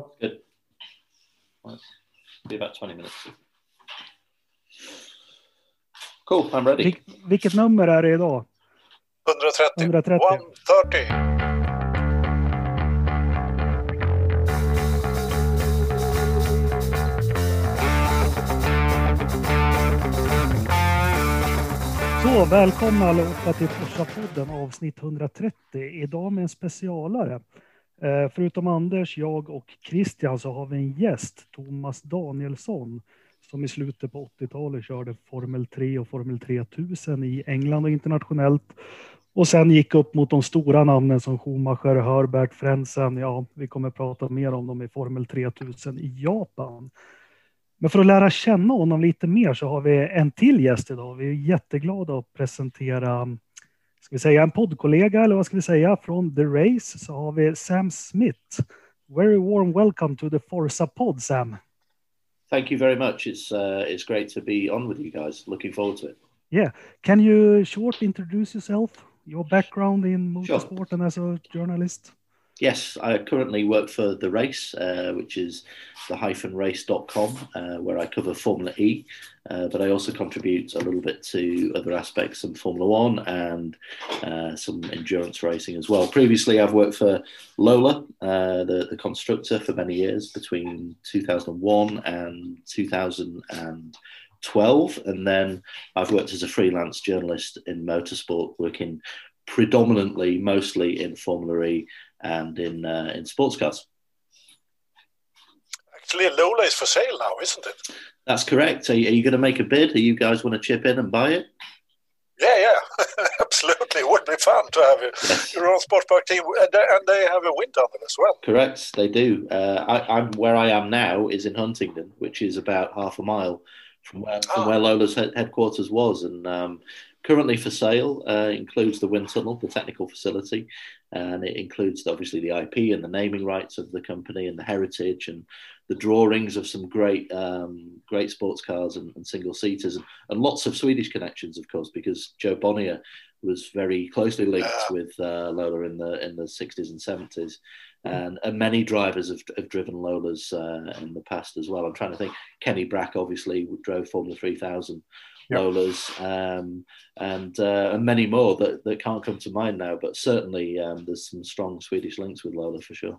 well. Good. Well, it'll be about 20 minutes. Cool, I'm ready. Vilket nummer är det idag? 130. 130. Så, välkomna allihopa till Forsa-podden avsnitt 130. Idag med en specialare. Förutom Anders, jag och Christian så har vi en gäst, Thomas Danielsson, som i slutet på 80-talet körde Formel 3 och Formel 3000 i England och internationellt. Och sen gick upp mot de stora namnen som Schumacher, Herbert, Frentzen. Ja, vi kommer prata mer om dem i Formel 3000 i Japan. Men för att lära känna honom lite mer så har vi en till gäst idag. Vi är jätteglada att presentera, ska vi säga en poddkollega eller vad ska vi säga, från The Race så har vi Sam Smith. Very warm welcome to the Forza pod, Sam. Thank you very much. It's great to be on with you guys. Looking forward to it. Yeah. Can you short introduce yourself, your background in motorsport and as a journalist? Yes, I currently work for The Race, which is the-race.com, where I cover Formula E, but I also contribute a little bit to other aspects of Formula One and some endurance racing as well. Previously, I've worked for Lola, the constructor, for many years, between 2001 and 2012, and then I've worked as a freelance journalist in motorsport, working predominantly, mostly in Formula E, and in sports cars. Actually, Lola is for sale now, isn't it? That's correct. Are you going to make a bid? Do you guys want to chip in and buy it? Yeah, absolutely. It would be fun to have your own sports park team, and they have a wind tunnel as well. Correct, they do. I'm where I am now is in Huntingdon, which is about half a mile from where Lola's headquarters was, and currently for sale, includes the wind tunnel, the technical facility, and it includes obviously the IP and the naming rights of the company and the heritage and the drawings of some great sports cars and single-seaters and lots of Swedish connections, of course, because Joe Bonnier was very closely linked with Lola in the 60s and 70s. And many drivers have driven Lolas in the past as well. I'm trying to think. Kenny Brack obviously drove Formula 3000 Lolas, and many more that can't come to mind now. But certainly there's some strong Swedish links with Lola for sure.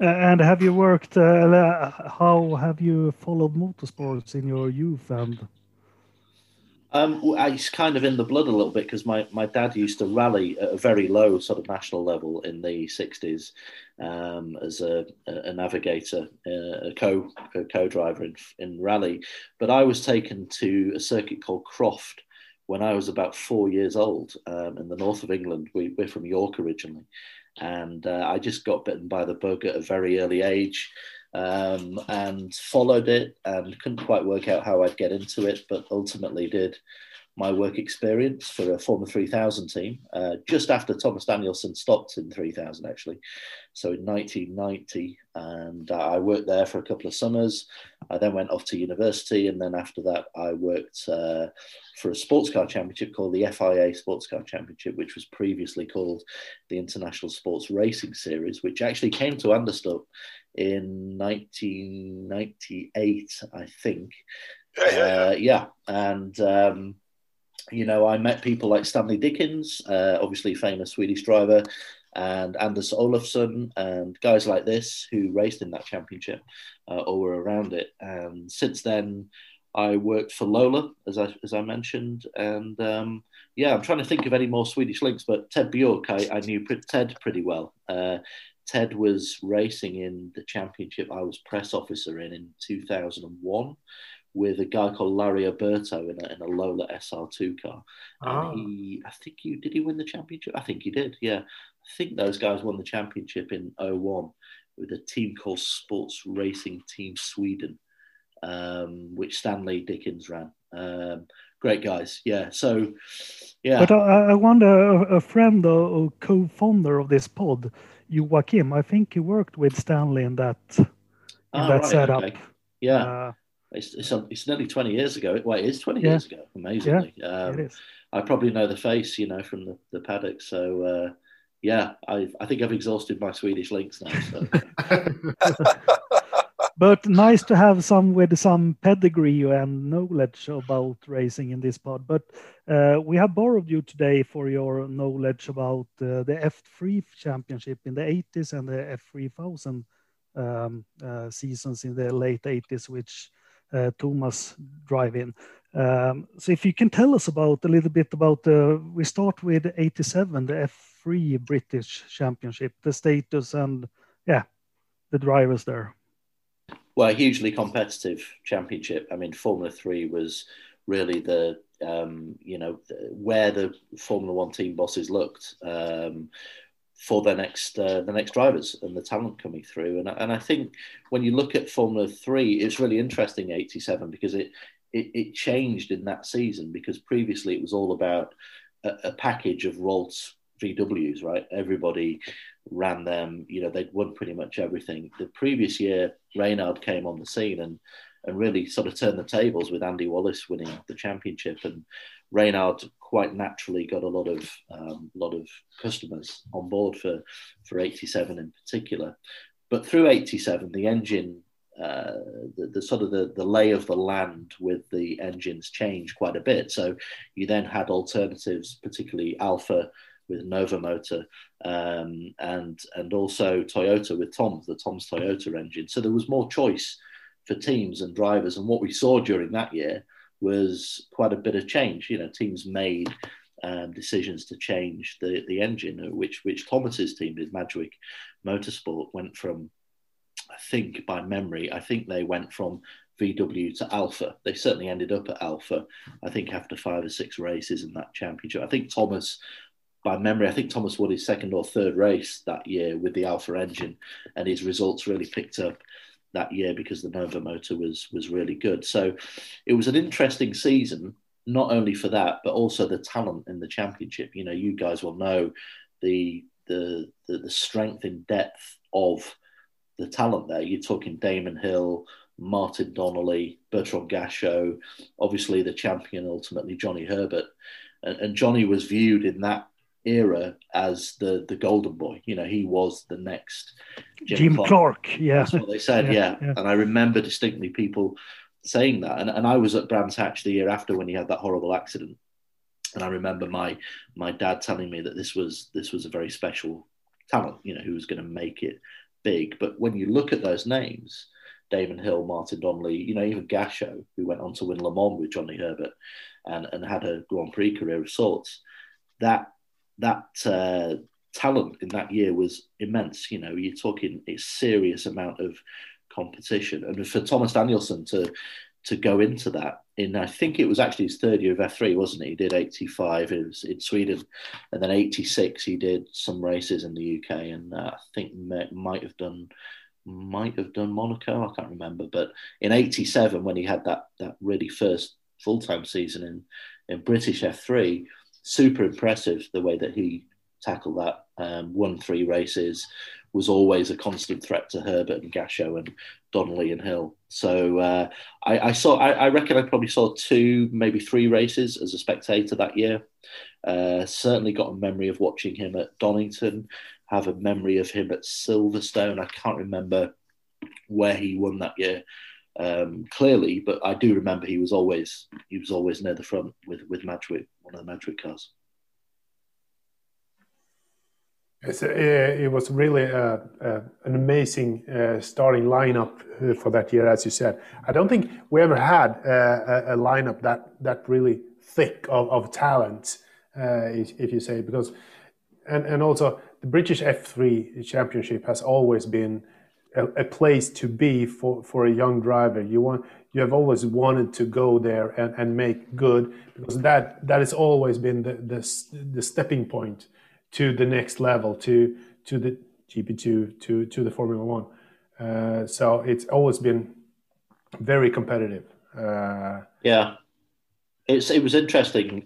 And have you worked? How have you followed motorsports in your youth and? It's kind of in the blood a little bit because my dad used to rally at a very low sort of national level in the 60s as a navigator, a co-driver in rally. But I was taken to a circuit called Croft when I was about 4 years old in the north of England. We're from York originally. And I just got bitten by the bug at a very early age. And followed it and couldn't quite work out how I'd get into it, but ultimately did my work experience for a Formula 3000 team just after Thomas Danielsson stopped in 3000 actually, so in 1990, and I worked there for a couple of summers. I then went off to university, and then after that I worked for a sports car championship called the FIA Sports Car Championship, which was previously called the International Sports Racing Series, which actually came to Anderstorp in 1998, I think. I met people like Stanley Dickens, obviously famous Swedish driver, and Anders Olofsson, and guys like this who raced in that championship or were around it. And since then, I worked for Lola, as I mentioned, and I'm trying to think of any more Swedish links. But Ted Bjork, I knew Ted pretty well. Ted was racing in the championship I was press officer in 2001 with a guy called Larry Alberto in a Lola SR2 car. And did he win the championship? I think he did, yeah. I think those guys won the championship in 01 with a team called Sports Racing Team Sweden, which Stanley Dickens ran. Great guys, yeah. So, yeah. But I wonder, a friend or co-founder of this pod, Joakim, I think he worked with Stanley in that setup. Okay. Yeah, it's nearly 20 years ago. Well, it is 20 years ago, amazingly. Yeah, it is. I probably know the face, from the paddock. So, yeah, I think I've exhausted my Swedish links now. So. But nice to have some with some pedigree and knowledge about racing in this part. But we have borrowed you today for your knowledge about the F3 championship in the 80s and the F3000 seasons in the late 80s, which Thomas drive in. So if you can tell us about a little bit about we start with 87, the F3 British Championship, the status and yeah, the drivers there. Well, a hugely competitive championship. I mean, Formula 3 was really the, you know, where the Formula 1 team bosses looked for their next drivers and the talent coming through. And I think when you look at Formula 3, it's really interesting, 87, because it changed in that season, because previously it was all about a package of Ralt's VWs, right? Everybody ran them, you know, they'd won pretty much everything. The previous year, Reynard came on the scene and really sort of turned the tables with Andy Wallace winning the championship. And Reynard quite naturally got a lot of customers on board for 87 in particular. But through 87, the engine... the sort of the lay of the land with the engines changed quite a bit. So you then had alternatives, particularly Alpha with Nova Motor, and also Toyota with Tom's, the Tom's Toyota engine. So there was more choice for teams and drivers. And what we saw during that year was quite a bit of change. You know, teams made decisions to change the engine, which Thomas's team did, Madgwick Motorsport, went from, I think by memory, I think they went from VW to Alpha. They certainly ended up at Alpha, I think, after 5 or 6 races in that championship. I think Thomas, by memory, I think Thomas won his second or third race that year with the Alpha engine, and his results really picked up that year because the Nova motor was really good. So it was an interesting season, not only for that, but also the talent in the championship. You know, you guys will know the strength and depth of the talent there. You're talking Damon Hill, Martin Donnelly, Bertrand Gachot, obviously the champion ultimately, Johnny Herbert. And Johnny was viewed in that era as the golden boy. You know, he was the next Jim Clark. Yeah. That's what they said, yeah. And I remember distinctly people saying that. And I was at Brands Hatch the year after when he had that horrible accident. And I remember my dad telling me that this was a very special talent, you know, who was going to make it big. But when you look at those names, Damon Hill, Martin Donnelly, you know, even Gachot, who went on to win Le Mans with Johnny Herbert and had a Grand Prix career of sorts, that talent in that year was immense. You know, you're talking a serious amount of competition. And for Thomas Danielsson to go into that in, I think it was actually his third year of F3, wasn't it? He did 85 in Sweden, and then 86 he did some races in the UK, and I think might have done Monaco, I can't remember. But in 87, when he had that really first full-time season in British F3, super impressive the way that he tackled that, won 3 races, was always a constant threat to Herbert and Gachot and Donnelly and Hill. So I reckon I probably saw 2, maybe 3 races as a spectator that year. Certainly got a memory of watching him at Donington, have a memory of him at Silverstone. I can't remember where he won that year clearly, but I do remember he was always near the front with Madgwick, one of the Madgwick cars. It was really an amazing starting lineup for that year, as you said. I don't think we ever had a lineup that really thick of talent, if you say, because and also the British F3 Championship has always been a place to be for a young driver. You have always wanted to go there and make good, because that has always been the stepping point to the next level, to the GP2, to the Formula 1. So it's always been very competitive. Yeah, it was interesting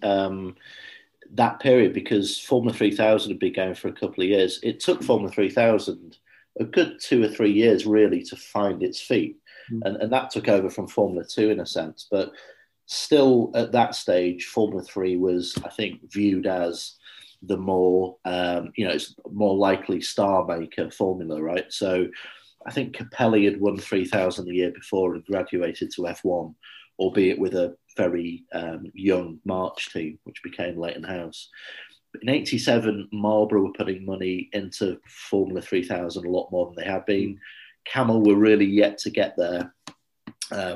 that period, because Formula 3000 had been going for a couple of years. It took Formula 3000 a good 2 or 3 years really to find its feet. Mm-hmm. And that took over from Formula 2 in a sense. But still at that stage, Formula 3 was, I think, viewed as the more, it's more likely star maker formula, right? So I think Capelli had won 3,000 the year before and graduated to F1, albeit with a very young March team, which became Leyton House. In 87, Marlborough were putting money into Formula 3000 a lot more than they had been. Camel were really yet to get there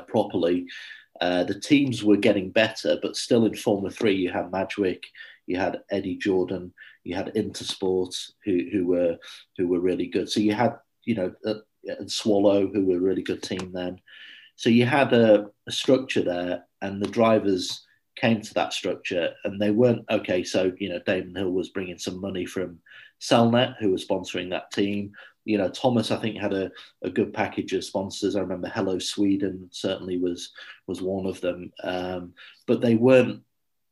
properly. The teams were getting better, but still in Formula 3, you had Madgwick, you had Eddie Jordan, you had Intersport, who were really good. So you had, and Swallow, who were a really good team then. So you had a structure there, and the drivers came to that structure, and they weren't okay. So, Damon Hill was bringing some money from Cellnet, who was sponsoring that team. Thomas, I think, had a good package of sponsors. I remember Hello Sweden certainly was one of them. But they weren't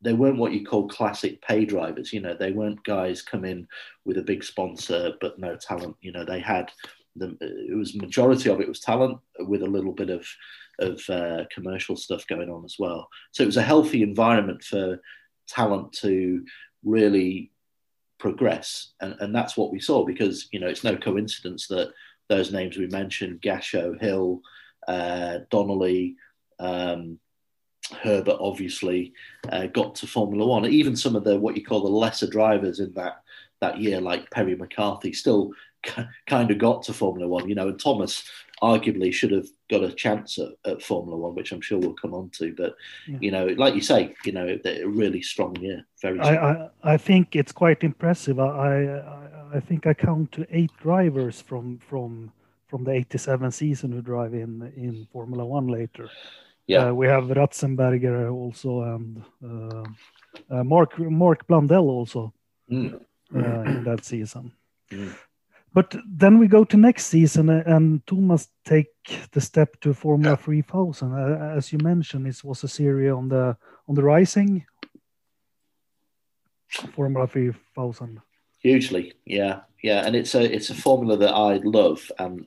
what you call classic pay drivers. They weren't guys come in with a big sponsor but no talent. They had majority of it was talent with a little bit of commercial stuff going on as well. So it was a healthy environment for talent to really progress. And that's what we saw, because, it's no coincidence that those names we mentioned, Gasho, Hill, Donnelly, Herbert, obviously, got to Formula One. Even some of the, what you call the lesser drivers in that year, like Perry McCarthy, still kind of got to Formula One, and Thomas arguably should have got a chance at Formula One, which I'm sure we'll come on to. But, yeah. Like you say, a really strong year. Very strong. I think it's quite impressive. I think I count to 8 drivers from the 87 season who drive in Formula One later. Yeah, we have Ratzenberger also, and Mark Blundell also in that season. Mm. But then we go to next season, and Thomas take the step to Formula 3000. As you mentioned, it was a series on the rising. Formula 3000. Hugely, yeah, and it's a formula that I love, and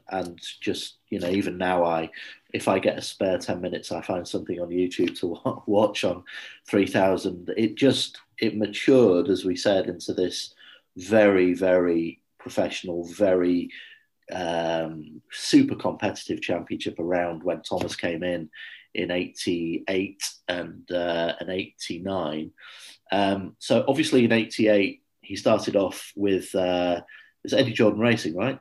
just even now, if I get a spare 10 minutes, I find something on YouTube to watch on 3000. It matured, as we said, into this very, very professional, very super competitive championship around when Thomas came in 88 and 89. So obviously in 88, he started off with it's Eddie Jordan Racing, right?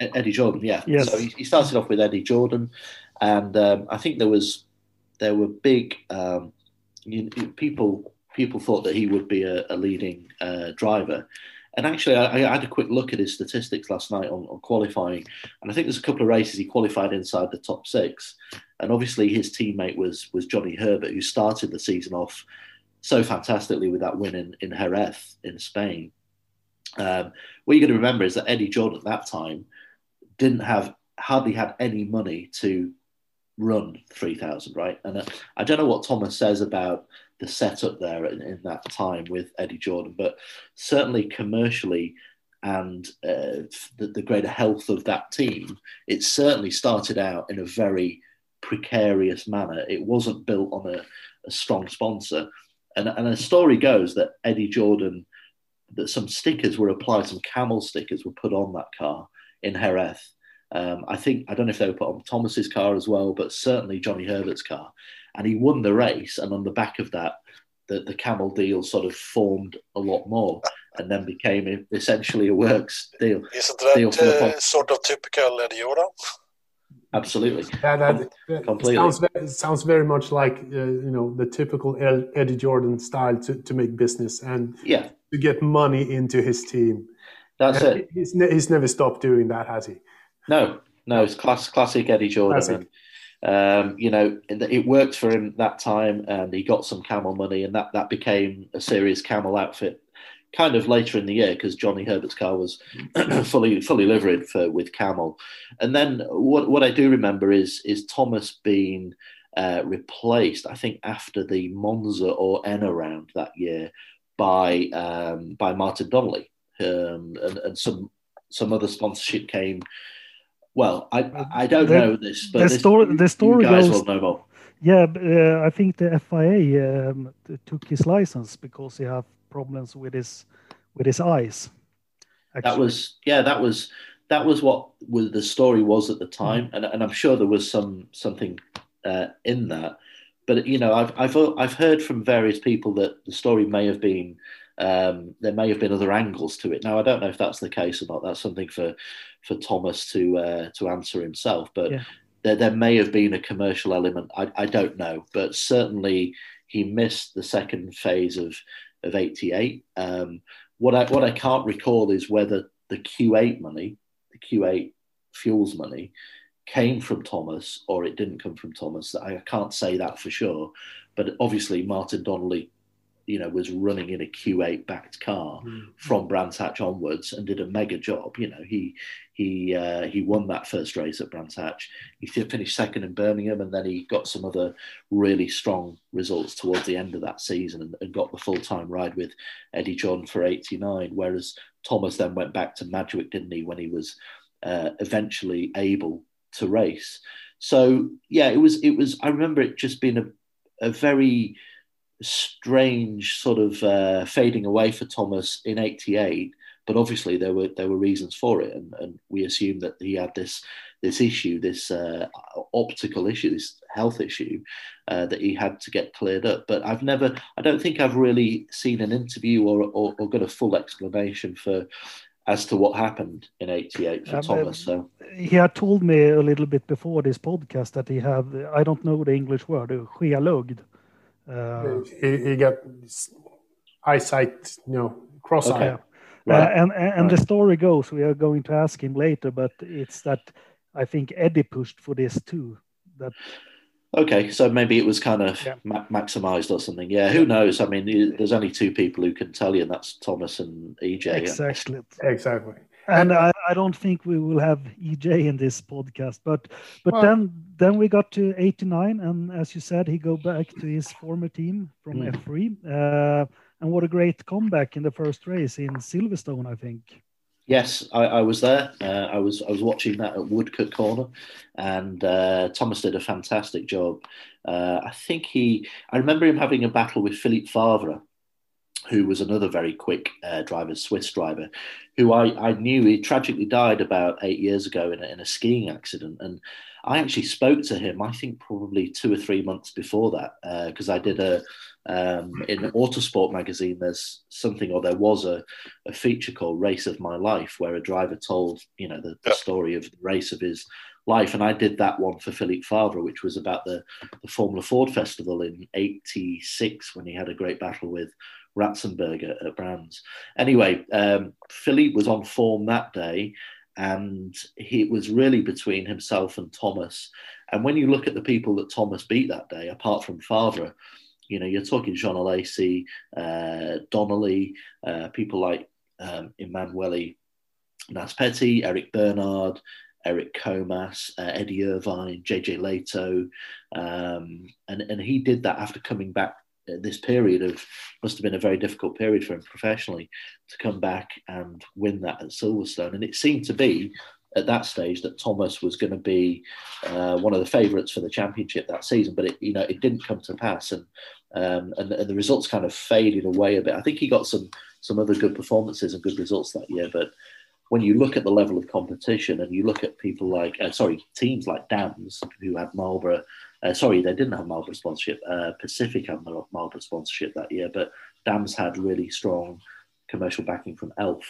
Eddie Jordan, yeah. Yes. So he started off with Eddie Jordan, and I think there were big people thought that he would be a leading driver. And actually, I had a quick look at his statistics last night on qualifying. And I think there's a couple of races he qualified inside the top 6. And obviously his teammate was Johnny Herbert, who started the season off so fantastically with that win in Jerez in Spain. What you're going to remember is that Eddie Jordan at that time hardly had any money to run 3000, right? And I don't know what Thomas says about the setup there in that time with Eddie Jordan, but certainly commercially and the greater health of that team, it certainly started out in a very precarious manner. It wasn't built on a strong sponsor. And a story goes that Eddie Jordan, that some stickers were applied, some Camel stickers were put on that car in Jerez. I don't know if they were put on Thomas's car as well, but certainly Johnny Herbert's car. And he won the race, and on the back of that, the Camel deal sort of formed a lot more, and then became essentially a works deal. Isn't that sort of typical Eddie Jordan? Absolutely. Completely. Sounds very much like the typical Eddie Jordan style to make business and to get money into his team. That's it. He's never stopped doing that, has he? No, it's classic Eddie Jordan. Classic. It worked for him that time, and he got some Camel money, and that became a serious Camel outfit kind of later in the year, because Johnny Herbert's car was fully liveried with Camel. And then what I do remember is Thomas being replaced, I think, after the Monza or Enna round that year by Martin Donnelly, and some other sponsorship came. Well, I don't know this, but the story you guys will know more. Yeah, I think the FIA took his license because he had problems with his eyes. Actually. That was what the story was at the time, and I'm sure there was something in that. But you know, I've heard from various people that the story may have been there may have been other angles to it. Now I don't know if that's the case or not. That's something for Thomas to answer himself. But yeah. there may have been a commercial element. I don't know, but certainly he missed the second phase of 88. What I can't recall is whether the Q8 money, the Q8 fuels money, came from Thomas or it didn't come from Thomas. I can't say that for sure, but obviously Martin Donnelly, you know, was running in a Q8 backed car from Brands Hatch onwards and did a mega job. You know, he won that first race at Brands Hatch. He finished second in Birmingham, and then he got some other really strong results towards the end of that season and got the full-time ride with Eddie Jordan for 89. Whereas Thomas then went back to Madgwick, didn't he, when he was eventually able to race. So yeah, it was. I remember it just being a very strange sort of fading away for Thomas in 88, but obviously there were reasons for it, and we assume that he had this issue, this optical issue, this health issue that he had to get cleared up. But I don't think I've really seen an interview or got a full explanation as to what happened in 88 for Thomas. So he had told me a little bit before this podcast that he had, I don't know the English word, skelögd. He got eyesight, you know, cross-eyed. Okay. Right. And right. The story goes, we are going to ask him later, but it's that I think Eddie pushed for this too. Okay, so maybe it was kind of maximized or something. Yeah, who knows? I mean, there's only two people who can tell you, and that's Thomas and EJ. Exactly. And I don't think we will have EJ in this podcast, but then we got to 89, and as you said, he go back to his former team from F3, and what a great comeback in the first race in Silverstone, I think. Yes, I was there. I was watching that at Woodcut Corner, and Thomas did a fantastic job. I remember him having a battle with Philippe Favre, who was another very quick driver, Swiss driver, who I knew. He tragically died about 8 years ago in a skiing accident. And I actually spoke to him, I think probably 2 or 3 months before that, because I did in Autosport magazine, there was a feature called Race of My Life, where a driver told, you know, the story of the race of his life. And I did that one for Philippe Favre, which was about the Formula Ford Festival in 86, when he had a great battle with Ratzenberger at Brands. Anyway, Philippe was on form that day, and it was really between himself and Thomas. And when you look at the people that Thomas beat that day, apart from Favre, you know, you're talking Jean Alesi, Donnelly, people like Emanuele Naspeti, Eric Bernard, Eric Comas, Eddie Irvine, JJ Lehto. And he did that after coming back. This period must have been a very difficult period for him professionally, to come back and win that at Silverstone. And it seemed to be at that stage that Thomas was going to be one of the favourites for the championship that season, but it didn't come to pass, and the results kind of faded away a bit. I think he got some other good performances and good results that year, but when you look at the level of competition and you look at teams like DAMS, who had Marlborough. They didn't have Marlborough sponsorship. Pacific had Marlborough sponsorship that year, but DAMS had really strong commercial backing from Elf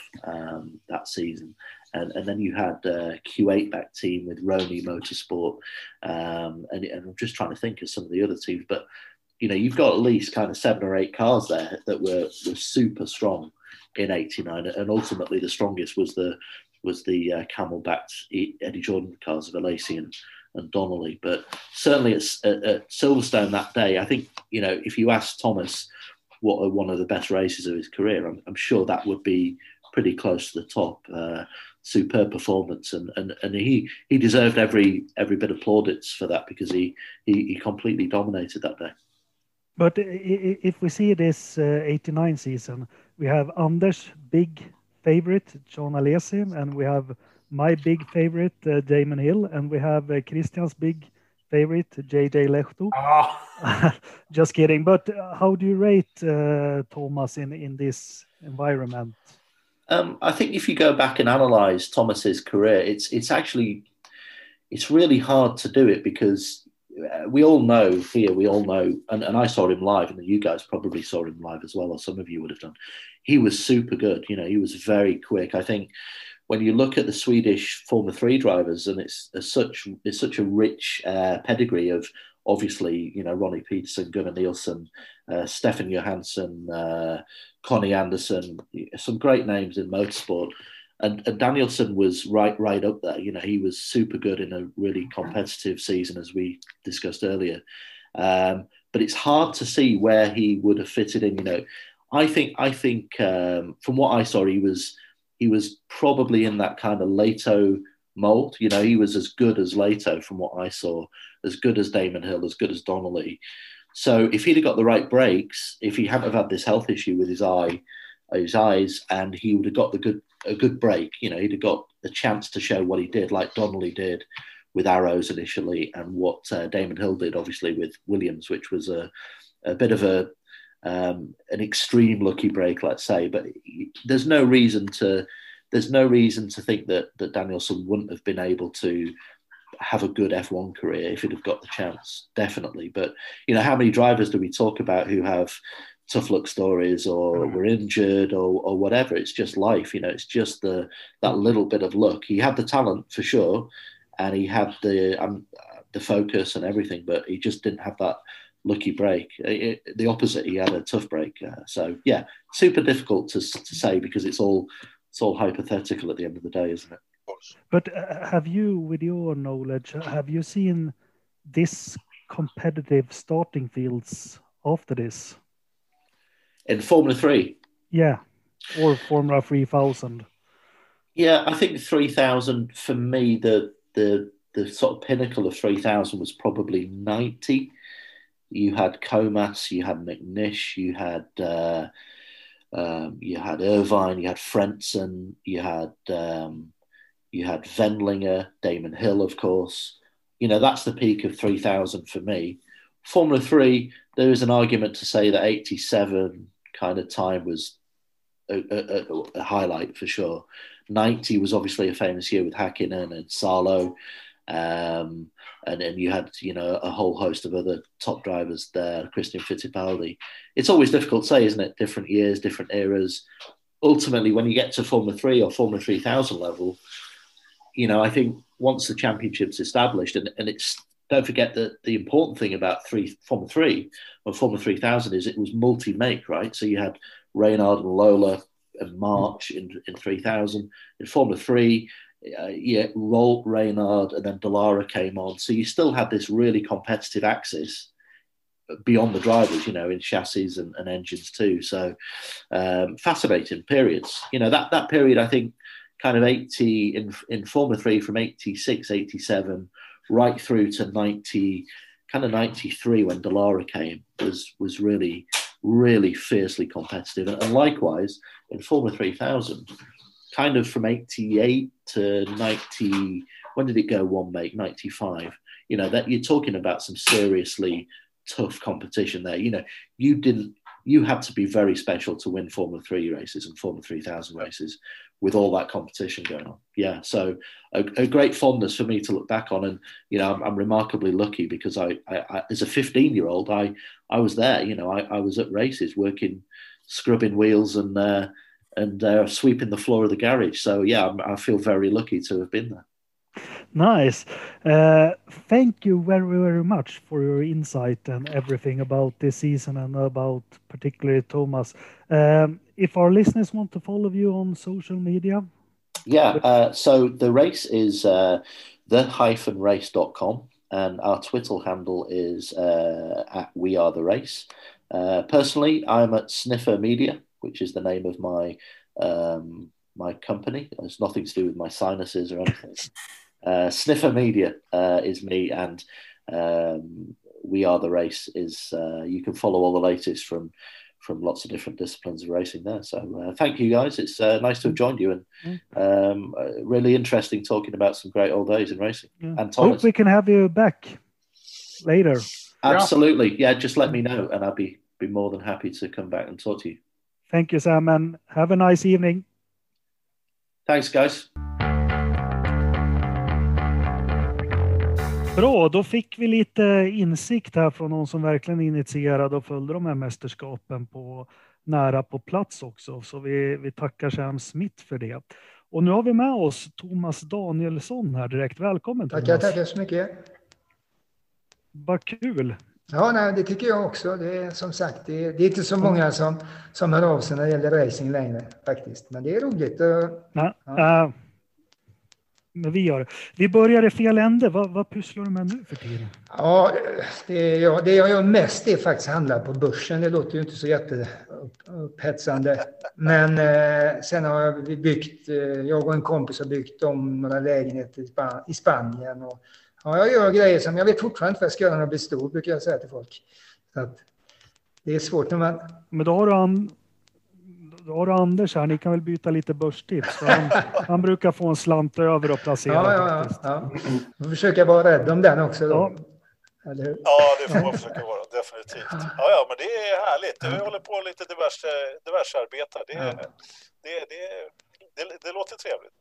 that season. And then you had a Q8 back team with Roni Motorsport. And I'm just trying to think of some of the other teams, but you know, you've got at least kind of 7 or 8 cars there that were super strong in 89. And ultimately the strongest was the Camel backed Eddie Jordan cars of Alesi and Donnelly. But certainly at Silverstone that day, I think, you know, if you ask Thomas what are one of the best races of his career, I'm sure that would be pretty close to the top. Superb performance, and he deserved every bit of plaudits for that, because he completely dominated that day. But if we see this 89 season, we have Anders' big favourite, John Alesi, and we have my big favorite, Damon Hill, and we have Christian's big favorite, JJ Lehto. Ah. Just kidding. But how do you rate Thomas in this environment? I think if you go back and analyze Thomas's career, it's really hard to do it because we all know here, and I saw him live, and you guys probably saw him live as well, or some of you would have done. He was super good. You know, he was very quick. I think when you look at the Swedish Formula 3 drivers, and it's such a rich pedigree of, obviously, you know, Ronnie Peterson, Gunnar Nielsen, Stefan Johansson, Connie Anderson, some great names in motorsport. And Danielsson was right up there. You know, he was super good in a really competitive season, as we discussed earlier. But it's hard to see where he would have fitted in. You know, I think from what I saw, he was probably in that kind of Lehto mold. You know, he was as good as Lehto from what I saw, as good as Damon Hill, as good as Donnelly. So if he'd have got the right brakes, if he hadn't have had this health issue with his eyes, and he would have got a good break, you know, he'd have got a chance to show what he did, like Donnelly did with Arrows initially, and what Damon Hill did, obviously, with Williams, which was a bit of an extreme lucky break, let's say. But there's no reason to think that Danielsson wouldn't have been able to have a good F1 career if he'd have got the chance, definitely. But, you know, how many drivers do we talk about who have tough luck stories, or were injured, or whatever? It's just life, you know. It's just that little bit of luck. He had the talent for sure, and he had the focus and everything, but he just didn't have that lucky break. The opposite, he had a tough break. So yeah, super difficult to say, because it's all hypothetical at the end of the day, isn't it? But have you, with your knowledge, have you seen this competitive starting fields after this? In Formula 3? Yeah, or Formula 3000. Yeah, I think 3000, for me, the sort of pinnacle of 3000 was probably 90. You had Komatsu, you had McNish, you had Irvine, you had Frentzen, you had Wendlinger, Damon Hill, of course. You know, that's the peak of 3000 for me. Formula 3, there is an argument to say that 87 kind of time was a highlight for sure. 90 was obviously a famous year with Häkkinen and Salo. And you had, you know, a whole host of other top drivers there, Christian Fittipaldi. It's always difficult to say, isn't it? Different years, different eras. Ultimately, when you get to Formula 3 or Formula 3000 level, you know, I think once the championship's established, and it's... Don't forget that the important thing about Formula 3 or Formula 3000 is it was multi-make, right? So you had Reynard and Lola and March in 3000. In Formula 3, Ralt, Reynard, and then Dallara came on. So you still had this really competitive axis beyond the drivers, you know, in chassis and engines too. So fascinating periods. You know, that period, I think, kind of 80 in Formula 3 from 86, 87, right through to 93 when Dallara came was really, really fiercely competitive. And likewise, in Formula 3000, kind of from 88 to 90, when did it go one make? 95. You know, that you're talking about some seriously tough competition there. You know, you had to be very special to win Formula 3 races and Formula 3000 races with all that competition going on. Yeah, so a great fondness for me to look back on. And, you know, I'm remarkably lucky because I as a 15-year-old, I was there. You know, I was at races working, scrubbing wheels and sweeping the floor of the garage. So, yeah, I feel very lucky to have been there. Nice. Thank you very, very much for your insight and everything about this season and about particularly Thomas. If our listeners want to follow you on social media? Yeah, so The Race is the-race.com, and our Twitter handle is at We Are The Race. Personally, I'm at Sniffer Media, which is the name of my company. It's nothing to do with my sinuses or anything. Sniffer Media is me, and We Are The Race is you can follow all the latest from lots of different disciplines of racing there. So thank you guys. It's nice to have joined you, and really interesting talking about some great old days in racing. Yeah. And Thomas, hope we can have you back. later. Absolutely. Yeah, just let me know and I'll be more than happy to come back and talk to you. Thank you, Sam, and have a nice evening. Thanks, guys. Bra, då fick vi lite insikt här från någon som verkligen initierade och följde de här mästerskapen på nära på plats också. Så vi tackar Sam Smith för det. Och nu har vi med oss Thomas Danielsson här direkt. Välkommen, Thomas. Tackar så mycket. Vad kul. Ja, nej, det tycker jag också. Det är, som sagt, det är inte så många som hör av sig när det gäller racing längre faktiskt. Men det är roligt. Men vi gör det. Vi börjar i fel ände. Vad pysslar du med nu för tiden? Ja, det jag gör mest är faktiskt handla på börsen. Det låter ju inte så jätteupphetsande. Men sen har jag och en kompis har byggt om några lägenheter i Spanien. Och, ja, jag gör grejer som jag vet fortfarande inte vad jag ska göra när jag blir stor, brukar jag säga till folk. Så att det är svårt när man... Men då har du Anders här, ni kan väl byta lite börstips. Han brukar få en slant över och placera. Ja. Försöka vara rädd om den också. Då. Ja. Eller hur? Ja, det får man försöka vara, definitivt. Ja, men det är härligt. Vi håller på lite diverse arbeten. Det låter trevligt.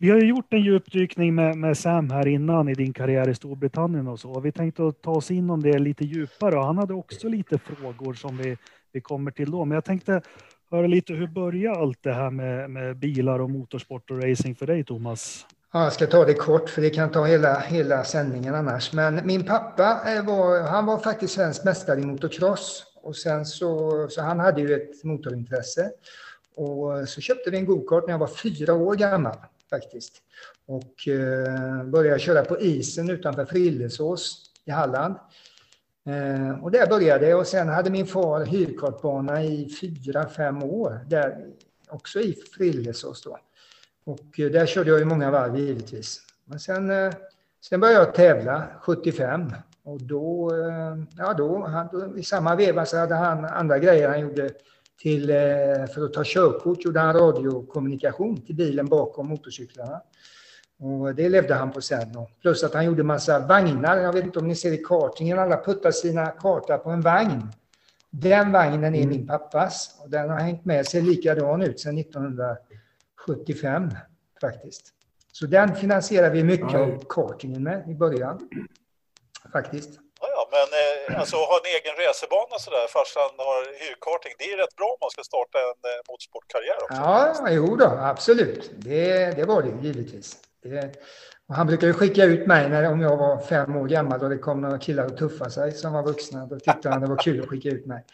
Vi har ju gjort en djupdykning med Sam här innan i din karriär i Storbritannien och så. Vi tänkte ta oss in om det lite djupare. Han hade också lite frågor som vi kommer till då. Men jag tänkte höra lite, hur börjar allt det här med bilar och motorsport och racing för dig, Thomas? Ja, jag ska ta det kort för det kan ta hela sändningen annars. Men min pappa var faktiskt svensk mästare i motocross. Och sen så han hade ju ett motorintresse. Och så köpte vi en go-kart när jag var 4 år gammal faktiskt. Och började köra på isen utanför Frillesås i Halland. Och där började jag och sen hade min far hyrkartbana i 4-5 år, där, också i Frillesås då. Och där körde jag ju många varv givetvis. Men sen började jag tävla 75 och då i samma veva så hade han andra grejer han gjorde för att ta körkort, gjorde han radiokommunikation till bilen bakom motorcyklarna. Och det levde han på sen. Plus att han gjorde massa vagnar. Jag vet inte om ni ser i kartingen. Alla puttar sina kartor på en vagn. Den vagnen är min pappas. Och den har hängt med sig likadan ut sedan 1975 faktiskt. Så den finansierar vi mycket av kartingen med i början faktiskt. Ja, men alltså ha en egen resebana sådär, farsan har hyrkarting, det är rätt bra om man ska starta en motorsportkarriär också. Ja, jo då, absolut. Det var det givetvis. Och han brukade skicka ut mig om jag var 5 år gammal och det kom några killar och tuffa sig som var vuxna. Då tyckte han det var kul att skicka ut mig.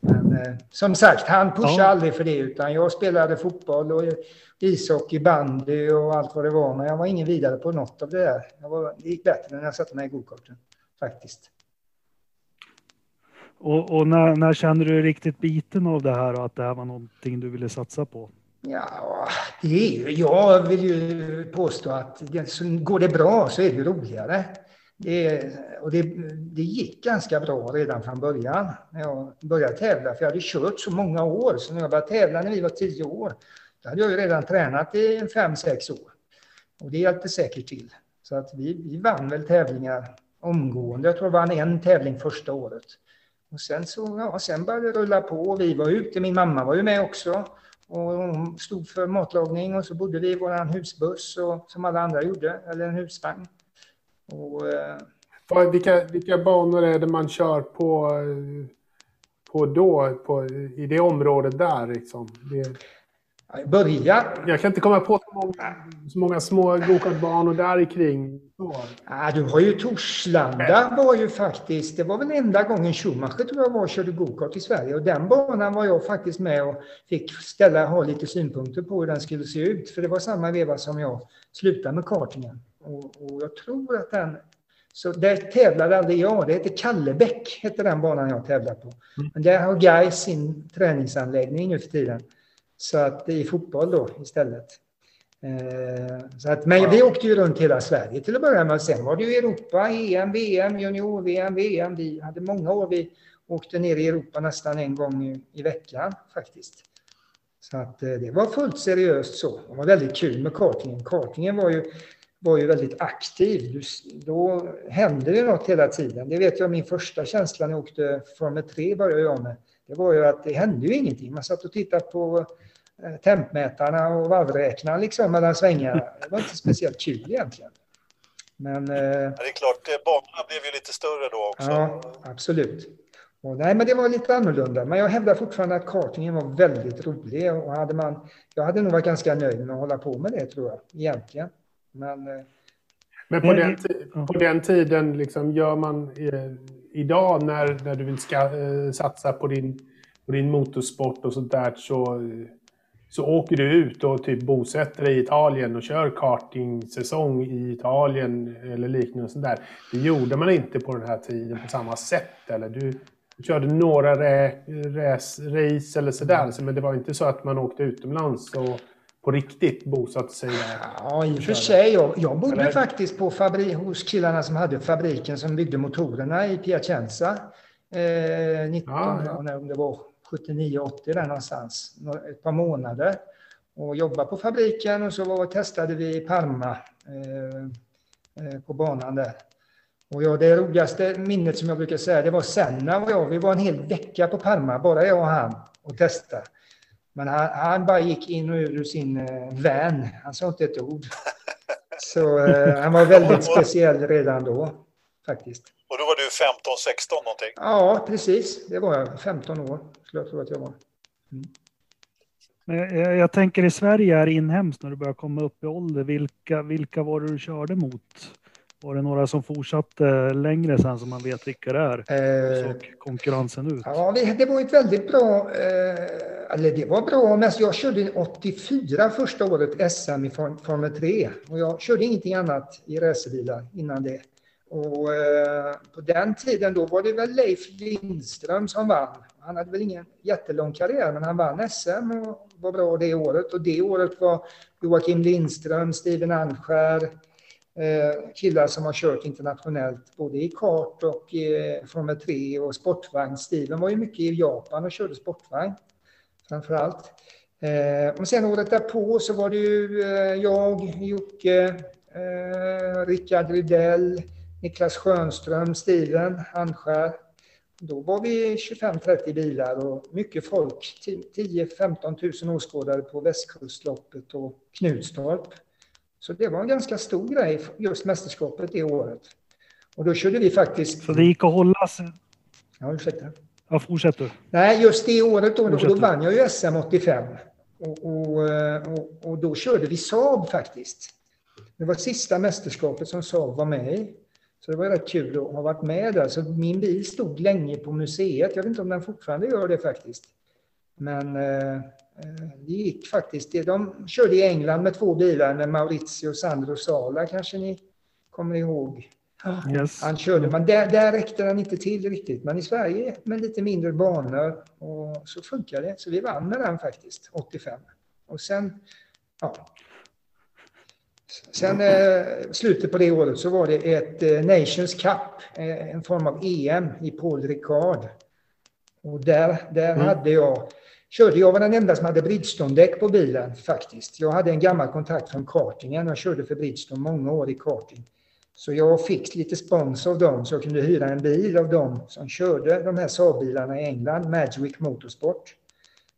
Men som sagt, han pushade aldrig för det, utan jag spelade fotboll och ishockey, bandy och allt vad det var. Men jag var ingen vidare på något av det där. Det gick bättre när jag satte mig i go-karten faktiskt. Och när kände du riktigt biten av det här och att det här var någonting du ville satsa på? Ja, jag vill ju påstå att går det bra så är det roligare. Det gick ganska bra redan från början när jag började tävla. För jag hade kört så många år. Så när jag började tävla när vi var 10 år. Då hade jag ju redan tränat i 5-6 år. Och det hjälpte säkert till. Så att vi vann väl tävlingar omgående. Jag tror jag vann en tävling första året. Och sen började det rulla på. Och vi var ute. Min mamma var ju med också. Och hon stod för matlagning. Och så bodde vi i vår husbuss. Och, som alla andra gjorde. Eller en husvagn. Och vilka banor är det man kör i det området där liksom? Jag kan inte komma på så många små go-kartbanor där kring. Ja, du har ju Torslanda var ju faktiskt, det var väl enda gången Schumacher tror jag körde go-kart i Sverige, och den banan var jag faktiskt med och fick ha lite synpunkter på hur den skulle se ut, för det var samma veva som jag slutade med kartingen. Och jag tror att så där tävlade aldrig jag. Det heter Kallebäck, heter den banan jag tävlar på. Men där har Guy sin träningsanläggning nu för tiden. Så att det är fotboll då istället. Men vi åkte ju runt hela Sverige till att börja med. Sen var det ju Europa, EM, VM, junior, VM, VM. Vi hade många år. Vi åkte ner i Europa nästan en gång i veckan faktiskt. Så att det var fullt seriöst så. Det var väldigt kul med kartingen. Kartingen var ju... var ju väldigt aktiv. Då hände det något hela tiden. Det vet jag, min första känsla när jag åkte Formel 3 började jag med. Det var ju att det hände ju ingenting. Man satt och tittade på tempmätarna och varvräknarna liksom mellan svängarna. Det var inte speciellt kul egentligen. Men ja, det är klart, banorna blev ju lite större då också. Ja, absolut. Och nej, men det var lite annorlunda. Men jag hävdar fortfarande att kartingen var väldigt rolig. Och jag hade nog varit ganska nöjd med att hålla på med det, tror jag, egentligen. Men på den tiden liksom, gör man idag när du vill satsa på din motorsport och sånt där, så åker du ut och typ bosätter dig i Italien och kör kartingsäsong i Italien eller liknande sånt där. Det gjorde man inte på den här tiden på samma sätt, eller du körde några race eller sådär, men det var inte så att man åkte utomlands och på riktigt bosatt sig. Ja, i och för sig. Jag bodde faktiskt på hos killarna som hade fabriken som byggde motorerna i Piacenza. 19 Det var 79-80 där någonstans. Ett par månader. Och jobbade på fabriken och så testade vi i Parma på banan där. Och det roligaste minnet som jag brukar säga, det var Senna och jag. Vi var en hel vecka på Parma, bara jag och han, och testade. Men han bara gick in och ur sin vän. Han sa inte ett ord. Så han var väldigt speciell redan då, faktiskt. Och då var du 15-16 någonting? Ja, precis. Det var jag. 15 år skulle jag tro att jag var. Mm. Jag tänker i Sverige är inhemskt när du börjar komma upp i ålder. Vilka var det du körde mot? Var det några som fortsatte längre sedan som man vet vilka det är? Såg konkurrensen ut? Ja, det var ett väldigt bra... det var bra, men jag körde 84 första året SM i Formel 3. Och jag körde ingenting annat i racerbilar innan det. Och på den tiden då var det väl Leif Lindström som vann. Han hade väl ingen jättelång karriär, men han vann SM och var bra det året. Och det året var Joakim Lindström, Steven Anskär... killar som har kört internationellt både i kart och Formel 3 och sportvagn. Steven var ju mycket i Japan och körde sportvagn framförallt. Och sen året därpå så var det ju jag, Jocke, Rickard Rydell, Niklas Schönström, Steven Anskär. Då var vi 25-30 bilar och mycket folk, 10-15 000 åskådare på Västkustloppet och Knutstorp. Så det var en ganska stor grej, just mästerskapet det året. Och då körde vi faktiskt... Så det gick att hålla sig? Ja, ursäkta. Ja, fortsätter. Nej, just det året då vann jag ju SM 85. Och då körde vi Saab faktiskt. Det var sista mästerskapet som Saab var med i. Så det var rätt kul att ha varit med där. Så min bil stod länge på museet. Jag vet inte om den fortfarande gör det faktiskt. Men... det gick faktiskt. De körde i England med 2 bilar med Maurizio Sandro Sala, kanske ni kommer ihåg. Yes. Han körde, men där räckte han inte till riktigt. Men i Sverige med lite mindre banor och så funkar det. Så vi vann med den faktiskt, 85. Och sen, slutet på det året så var det ett Nations Cup, en form av EM i Paul Ricard. Och där körde jag var den enda som hade Bridgestone-däck på bilen faktiskt. Jag hade en gammal kontakt från kartingen. Jag körde för Bridgestone många år i karting. Så jag fick lite spons av dem så jag kunde hyra en bil av dem som körde de här Saab-bilarna i England. Magic Motorsport.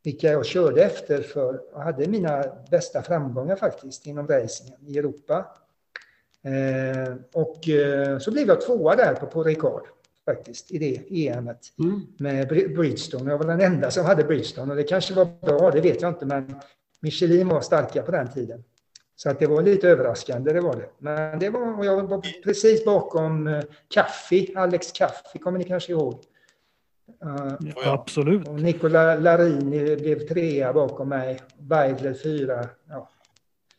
Vilka jag körde efter för och hade mina bästa framgångar faktiskt inom racingen i Europa. Och så blev jag 2:a där på Ricard. Faktiskt i det EM:et med Bridgestone. Jag var den enda som hade Bridgestone och det kanske var bra, det vet jag inte, men Michelin var starka på den tiden. Så att det var lite överraskande, det var det. Men det var, och jag var precis bakom Kaffi, Alex Kaffi, kommer ni kanske ihåg. Ja, absolut. Och Nicola Larini blev 3:a bakom mig, Weidler 4. Ja.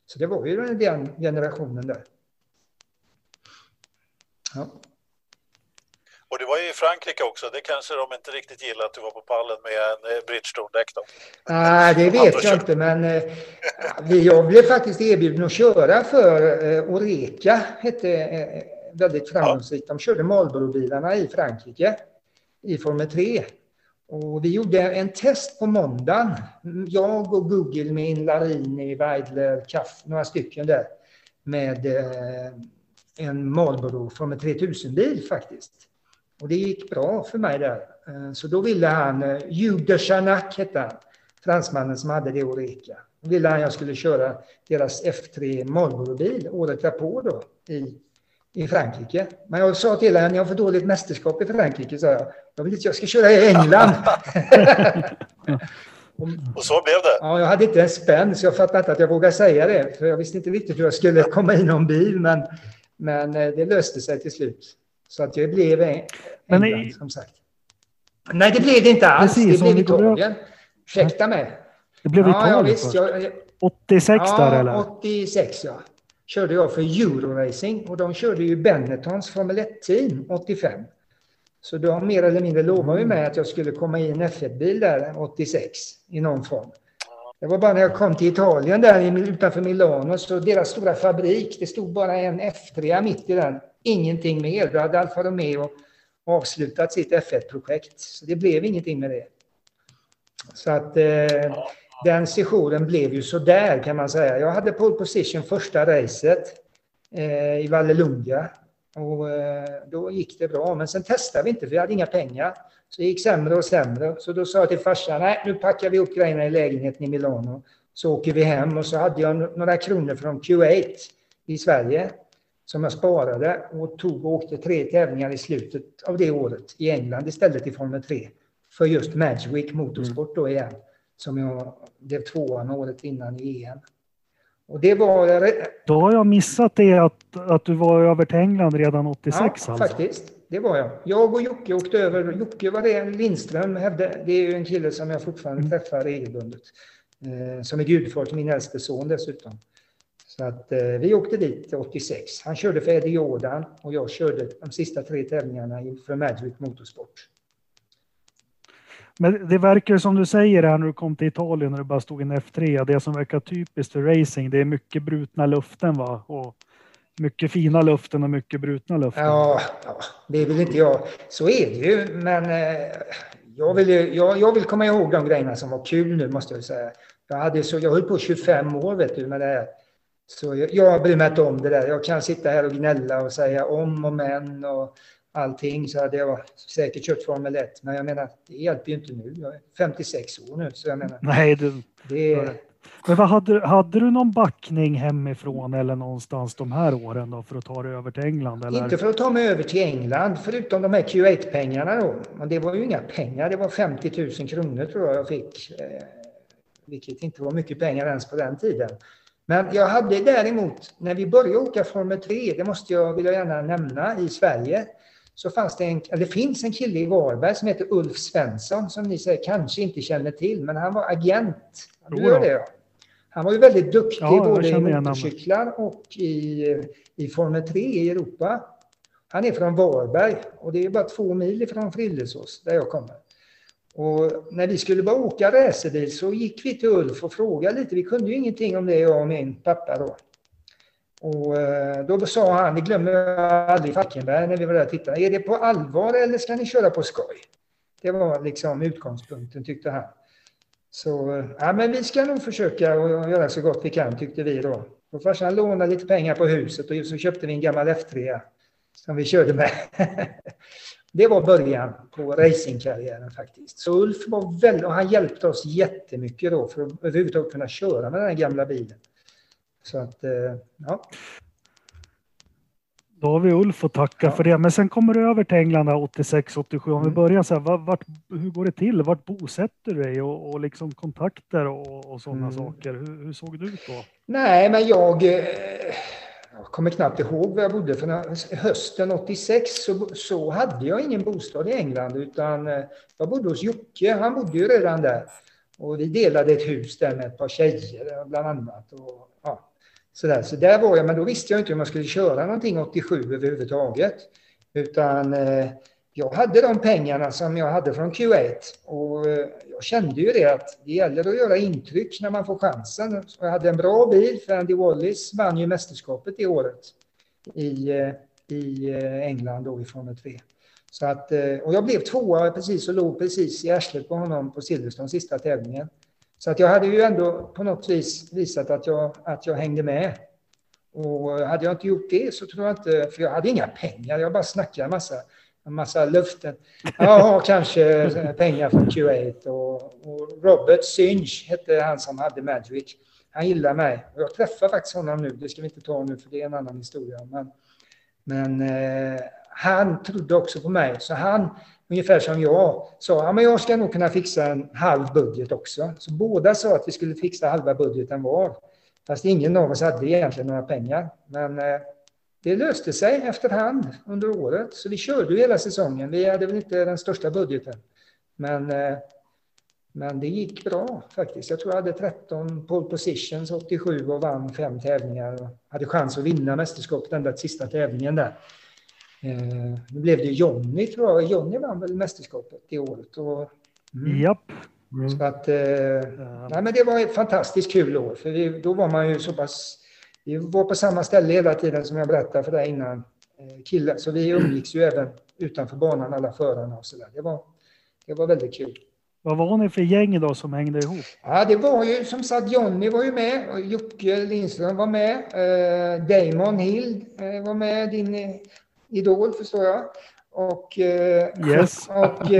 Så det var ju den generationen där. Ja. Och det var ju i Frankrike också. Det kanske de inte riktigt gillade att du var på pallen med en Bridgestone-däck då. Nej, det vet jag inte. Men jag blev faktiskt erbjuden att köra för Oreca. Hette väldigt framgångsrikt. De körde Marlborough-bilarna i Frankrike i Formel 3. Och vi gjorde en test på måndagen. Jag och Google med Larini, Weidler, Kaff, några stycken där. med en Marlborough från en 3000-bil faktiskt. Och det gick bra för mig där. Så då ville han, Hugh de Charnac hette han, fransmannen som hade det året. Då ville han jag skulle köra deras F3 Marlborough-bil året därpå då i Frankrike. Men jag sa till honom, jag har för dåligt mästerskap i Frankrike, sa jag. Jag vill inte, jag ska köra i England. Och så blev det. Ja, jag hade inte en spänn så jag fattade inte att jag vågade säga det. För jag visste inte riktigt hur jag skulle komma in i någon bil. Men det löste sig till slut. Så att jag blev England, som sagt. Nej, det blev det inte alls. Precis, det blev Italien. Ursäkta mig. Det blev Italien först. Jag, 86 där eller? 86, ja. Körde jag för Euroracing. Och de körde ju Benettons Formel 1-team 85. Så då mer eller mindre lovade vi med att jag skulle komma i en F1-bil där 86 i någon form. Det var bara när jag kom till Italien där utanför Milano så deras stora fabrik, det stod bara en F3 mitt i den. Ingenting mer. Då hade Alfa Romeo avslutat sitt F1-projekt. Så det blev ingenting med det. Så att den sessionen blev ju så där kan man säga. Jag hade pole position första racet i Vallelunga. Och då gick det bra, men sen testade vi inte för vi hade inga pengar. Så det gick sämre och sämre. Så då sa jag till farsan, nej nu packar vi upp grejerna i lägenheten i Milano. Så åker vi hem och så hade jag några kronor från Q8 i Sverige. Som jag sparade och tog och åkte 3 tävlingar i slutet av det året i England istället i Formel 3. För just Magic Motorsport då igen. Som jag blev 2:an året innan i EM. Och det var... Då har jag missat det att du var över till England redan 86 alltså. Ja, faktiskt. Det var jag. Jag och Jocke åkte över. Jocke var det Lindström hävde. Det är ju en kille som jag fortfarande träffar regelbundet. Som är gudfar till min äldste son dessutom. Så att vi åkte dit 86. Han körde för Eddie Jordan och jag körde de sista 3 tävlingarna för Magic Motorsport. Men det verkar som du säger här när du kom till Italien och det bara stod en F3. Det som verkar typiskt för racing, det är mycket brutna luften va? Och mycket fina luften och mycket brutna luften. Ja, det vill inte jag. Så är det ju. Men jag vill komma ihåg de grejerna som var kul nu måste jag säga. Jag höll på 25 år vet du med det här. Så jag bryr mig inte om det där. Jag kan sitta här och gnälla och säga om och men och... allting så hade jag säkert kört Formel 1. Men jag menar, det hjälper ju inte nu. Jag är 56 år nu, så jag menar... Nej, Men vad hade du någon backning hemifrån eller någonstans de här åren då för att ta dig över till England? Eller? Inte för att ta mig över till England, förutom de här Q8-pengarna då. Men det var ju inga pengar, det var 50 000 kronor tror jag fick. Vilket inte var mycket pengar ens på den tiden. Men jag hade däremot, när vi började åka Formel 3, det vill jag gärna nämna, i Sverige... Så finns en kille i Varberg som heter Ulf Svensson som ni säger, kanske inte känner till. Men han var agent. Han var ju väldigt duktig både i motorcyklar och i Formel 3 i Europa. Han är från Varberg och det är bara 2 mil från Frillesås där jag kommer. Och när vi skulle bara åka racerbil så gick vi till Ulf och frågade lite. Vi kunde ju ingenting om det, jag och min pappa då. Och då sa han, det glömmer jag aldrig Falkenberg när vi var där och tittade. Är det på allvar eller ska ni köra på skoj? Det var liksom utgångspunkten tyckte han. Så ja, men vi ska nog försöka och göra så gott vi kan tyckte vi då. Och farsan lånade lite pengar på huset och så köpte vi en gammal F3 som vi körde med. Det var början på racingkarriären faktiskt. Så Ulf var och han hjälpte oss jättemycket då för att överhuvudtaget kunna köra med den här gamla bilen. Så att, ja. Då har vi Ulf att tacka för det. Men sen kommer du över till England 86-87. Om vi börjar så här, hur går det till? Vart bosätter du dig och liksom kontakter och sådana saker? Hur såg du ut då? Nej, men jag kommer knappt ihåg var jag bodde. För hösten 86 så hade jag ingen bostad i England. Utan jag bodde hos Jocke. Han bodde ju redan där. Och vi delade ett hus där med ett par tjejer bland annat. Och så där var jag, men då visste jag inte om jag skulle köra någonting 87 överhuvudtaget. Utan jag hade de pengarna som jag hade från Q8 och jag kände ju det att det gäller att göra intryck när man får chansen. Så jag hade en bra bil för Andy Wallis vann ju mästerskapet i året i England då i Formel 3. Så att, och jag blev 2:a precis och låg precis i arslet på honom på Silverstone sista tävlingen. Så att jag hade ju ändå på något vis visat att jag hängde med. Och hade jag inte gjort det så tror jag inte, för jag hade inga pengar, jag bara snackade en massa luften. Jag har kanske pengar från Q8 och Robert Synch hette han som hade Madgwick. Han gillar mig och jag träffar faktiskt honom nu, det ska vi inte ta nu för det är en annan historia. Men han trodde också på mig, så han ungefär som jag sa, ja, men jag ska nog kunna fixa en halv budget också. Så båda sa att vi skulle fixa halva budgeten var. Fast ingen av oss hade egentligen några pengar. Men det löste sig efterhand under året. Så vi körde ju hela säsongen. Vi hade väl inte den största budgeten. Men det gick bra faktiskt. Jag tror jag hade 13 pole positions, 87 och vann 5 tävlingar. Och hade chans att vinna mästerskapet ända till sista tävlingen där. Nu blev det Johnny tror jag. Johnny vann väl mästerskapet det året. Och, Japp. Mm. Så att, nej, men det var ett fantastiskt kul år, för då var man ju så pass, vi var på samma ställe hela tiden som jag berättade för dig innan, killar, så vi umgicks ju även utanför banan, alla förarna och sådär. Det var väldigt kul. Vad var ni för gäng då som hängde ihop? Ja, det var ju som sagt, Johnny var ju med och Jocke Lindström var med, Damon Hill var med, din idol förstår jag. Och, yes. Och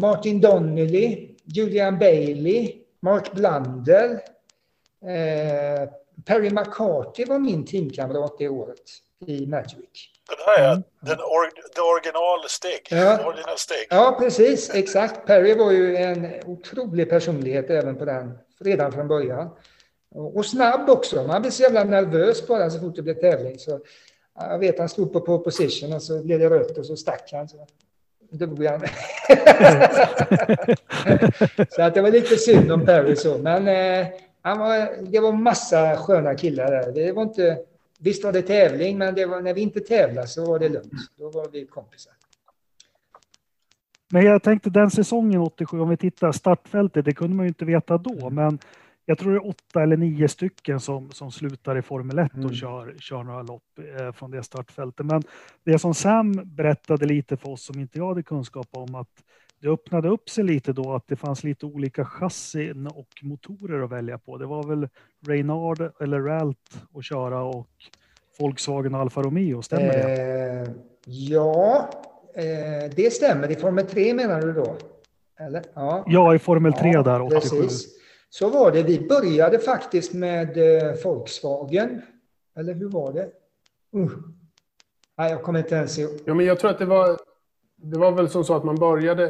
Martin Donnelly, Julian Bailey, Mark Blundell, Perry McCarthy var min teamkamrat det året i Magic. Den här, det originalsteg. Ja. Ja, precis, exakt. Perry var ju en otrolig personlighet även på den, redan från början. Och snabb också, man blev så jävla nervös bara så fort det blev tävling så. Jag vet, han stod på pole position och så blev det rött och så stack han. Så dog han. Så att det var lite synd om Perry så. Men det var massa sköna killar där. Det var inte, visst var det tävling, men det var, när vi inte tävlade så var det lugnt. Då var vi kompisar. Men jag tänkte den säsongen 87, om vi tittar startfältet, det kunde man ju inte veta då. Men jag tror det är 8 eller 9 stycken som slutar i Formel 1 och kör några lopp från det startfältet. Men det som Sam berättade lite för oss som inte jag hade kunskap om, att det öppnade upp sig lite då, att det fanns lite olika chassin och motorer att välja på. Det var väl Reynard eller Ralt att köra och Volkswagen och Alfa Romeo, stämmer det? Ja, det stämmer. I Formel 3 menar du då? Eller? Ja. Ja, i Formel 3 där 87. Precis. Så var det, vi började faktiskt med Volkswagen, eller hur var det? Nej, jag kommer inte ens ihåg. Ja, men jag tror att det var väl som så att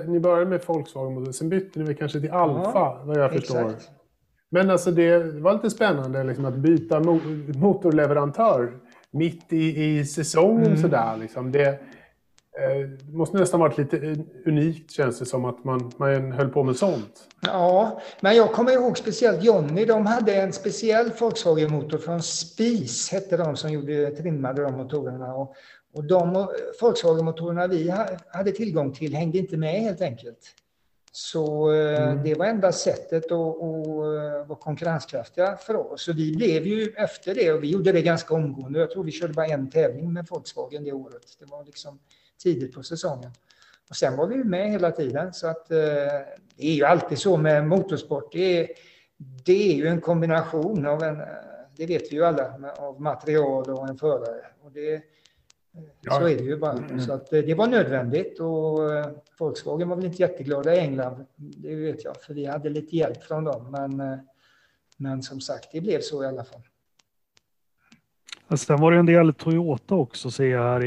ni började med Volkswagen, sen bytte ni väl kanske till Alfa, vad jag förstår. Exakt. Men alltså det var lite spännande liksom, att byta motorleverantör mitt i säsongen sådär liksom. Det måste nästan varit lite unikt, känns det som, att man höll på med sånt. Ja, men jag kommer ihåg speciellt Johnny, de hade en speciell Volkswagen-motor från Spis, hette de som trimmade de motorerna. Och de Volkswagen-motorerna vi hade tillgång till hängde inte med helt enkelt. Så det var enda sättet att vara konkurrenskraftiga för oss. Så vi blev ju efter det, och vi gjorde det ganska omgående. Jag tror vi körde bara en tävling med Volkswagen det året. Det var liksom tidigt på säsongen. Och sen var vi med hela tiden. Så att det är ju alltid så med motorsport. Det är ju en kombination av det vet vi ju alla, av material och en förare. Och så är det ju bara. Så att det var nödvändigt. Och Volkswagen var väl inte jätteglada i England. Det vet jag. För vi hade lite hjälp från dem. Men som sagt, det blev så i alla fall. Alltså, sen var det en del Toyota också, ser jag här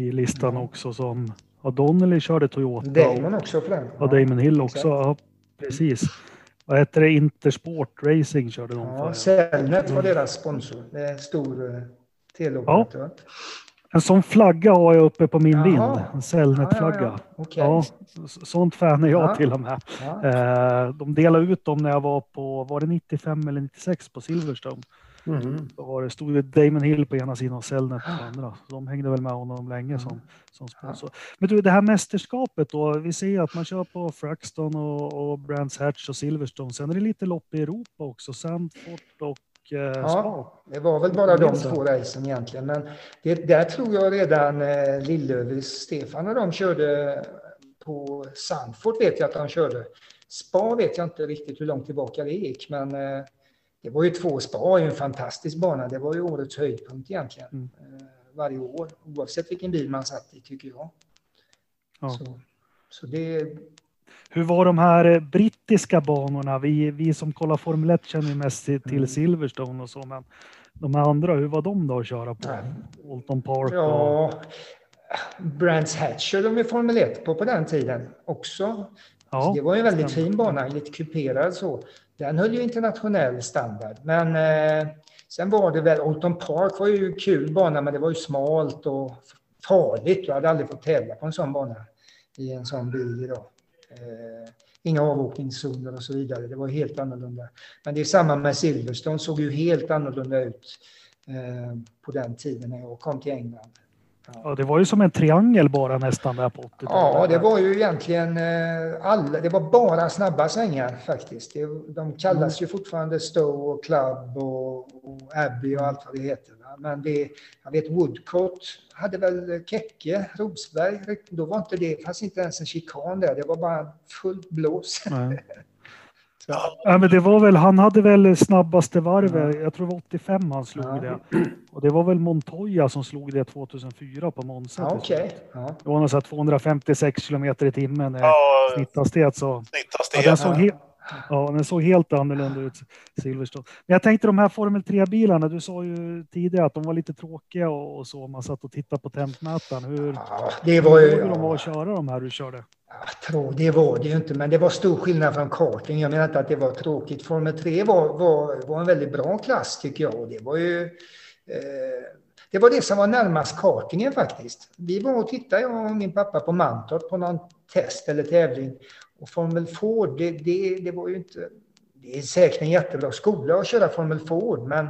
i listan också, som Donnelly körde Toyota. Damon också för den. Ja, Damon Hill också. Ja, precis. Vad heter det? Intersport Racing körde de för. Ja, Cellnet var deras sponsor. Det är en stor teleoperatör. Ja. En sån flagga har jag uppe på min vind. En Cellnet-flagga. Ja. Okay. Ja, sånt fan är jag till och med. Ja. De delade ut dem när jag var på, var det 95 eller 96 på Silverstone? Det stod Damon Hill på ena sidan och Cellnet på andra. De hängde väl med honom länge som sponsor. Men du, det här mästerskapet då, vi ser att man kör på Fraxton och Brands Hatch och Silverstone. Sen är det lite lopp i Europa också, Zandvoort och Spa. Ja, det var väl bara de två racen egentligen. Men där tror jag redan Lillövis, Stefan och de körde på Zandvoort, vet jag att de körde. Spa vet jag inte riktigt hur långt tillbaka det gick, men Det var ju två Spa, en fantastisk bana. Det var ju årets höjdpunkt egentligen. Mm. Varje år, oavsett vilken bil man satt i, tycker jag. Ja. Så det... Hur var de här brittiska banorna? Vi som kollar Formel 1 känner mest till Silverstone och så, men de här andra, hur var de då att köra på? Ja. Alton Park? Och... Ja, Brands Hatch körde de i Formel 1 på den tiden också. Ja, så det var ju en väldigt fin bana, lite kuperad så. Den höll ju internationell standard, men sen var det väl, Alton Park var ju kul bana, men det var ju smalt och farligt. Jag hade aldrig fått tävla på en sån bana i en sån bil idag. Inga avåkningszoner och så vidare. Det var helt annorlunda. Men det är samma med Silverstone, såg ju helt annorlunda ut på den tiden när jag kom till England. Ja, det var ju som en triangel bara nästan där på 80-talet. Ja, det var ju egentligen alla, det var bara snabba svängar faktiskt. De kallas ju fortfarande Stowe och Club och Abbey och allt vad det heter. Men jag vet Woodcote hade väl Kecke, Rosberg, då var inte det, fanns inte ens en chikan där. Det var bara fullt blås. Nej. Ja, men det var väl, han hade väl snabbaste varvet, jag tror det var 85 han slog det. Och det var väl Montoya som slog det 2004 på Monza. Ja, okay. Det var något så 256 km i timmen snitthastighet. Så. Snitthastighet. Ja, den såg helt annorlunda ut, Silverstone. Men jag tänkte de här Formel 3-bilarna, du sa ju tidigare att de var lite tråkiga och så, man satt och tittade på tempmätaren. Hur de var att köra de här du körde? Det var det ju inte, men det var stor skillnad från karting. Jag menar inte att det var tråkigt. Formel 3 var en väldigt bra klass tycker jag. Det var ju det var det som var närmast kartingen faktiskt. Vi var och tittade, jag och min pappa, på Mantorp på någon test eller tävling. Och Formel Ford, det var ju inte... Det är säkert en jättebra skola att köra Formel Ford, men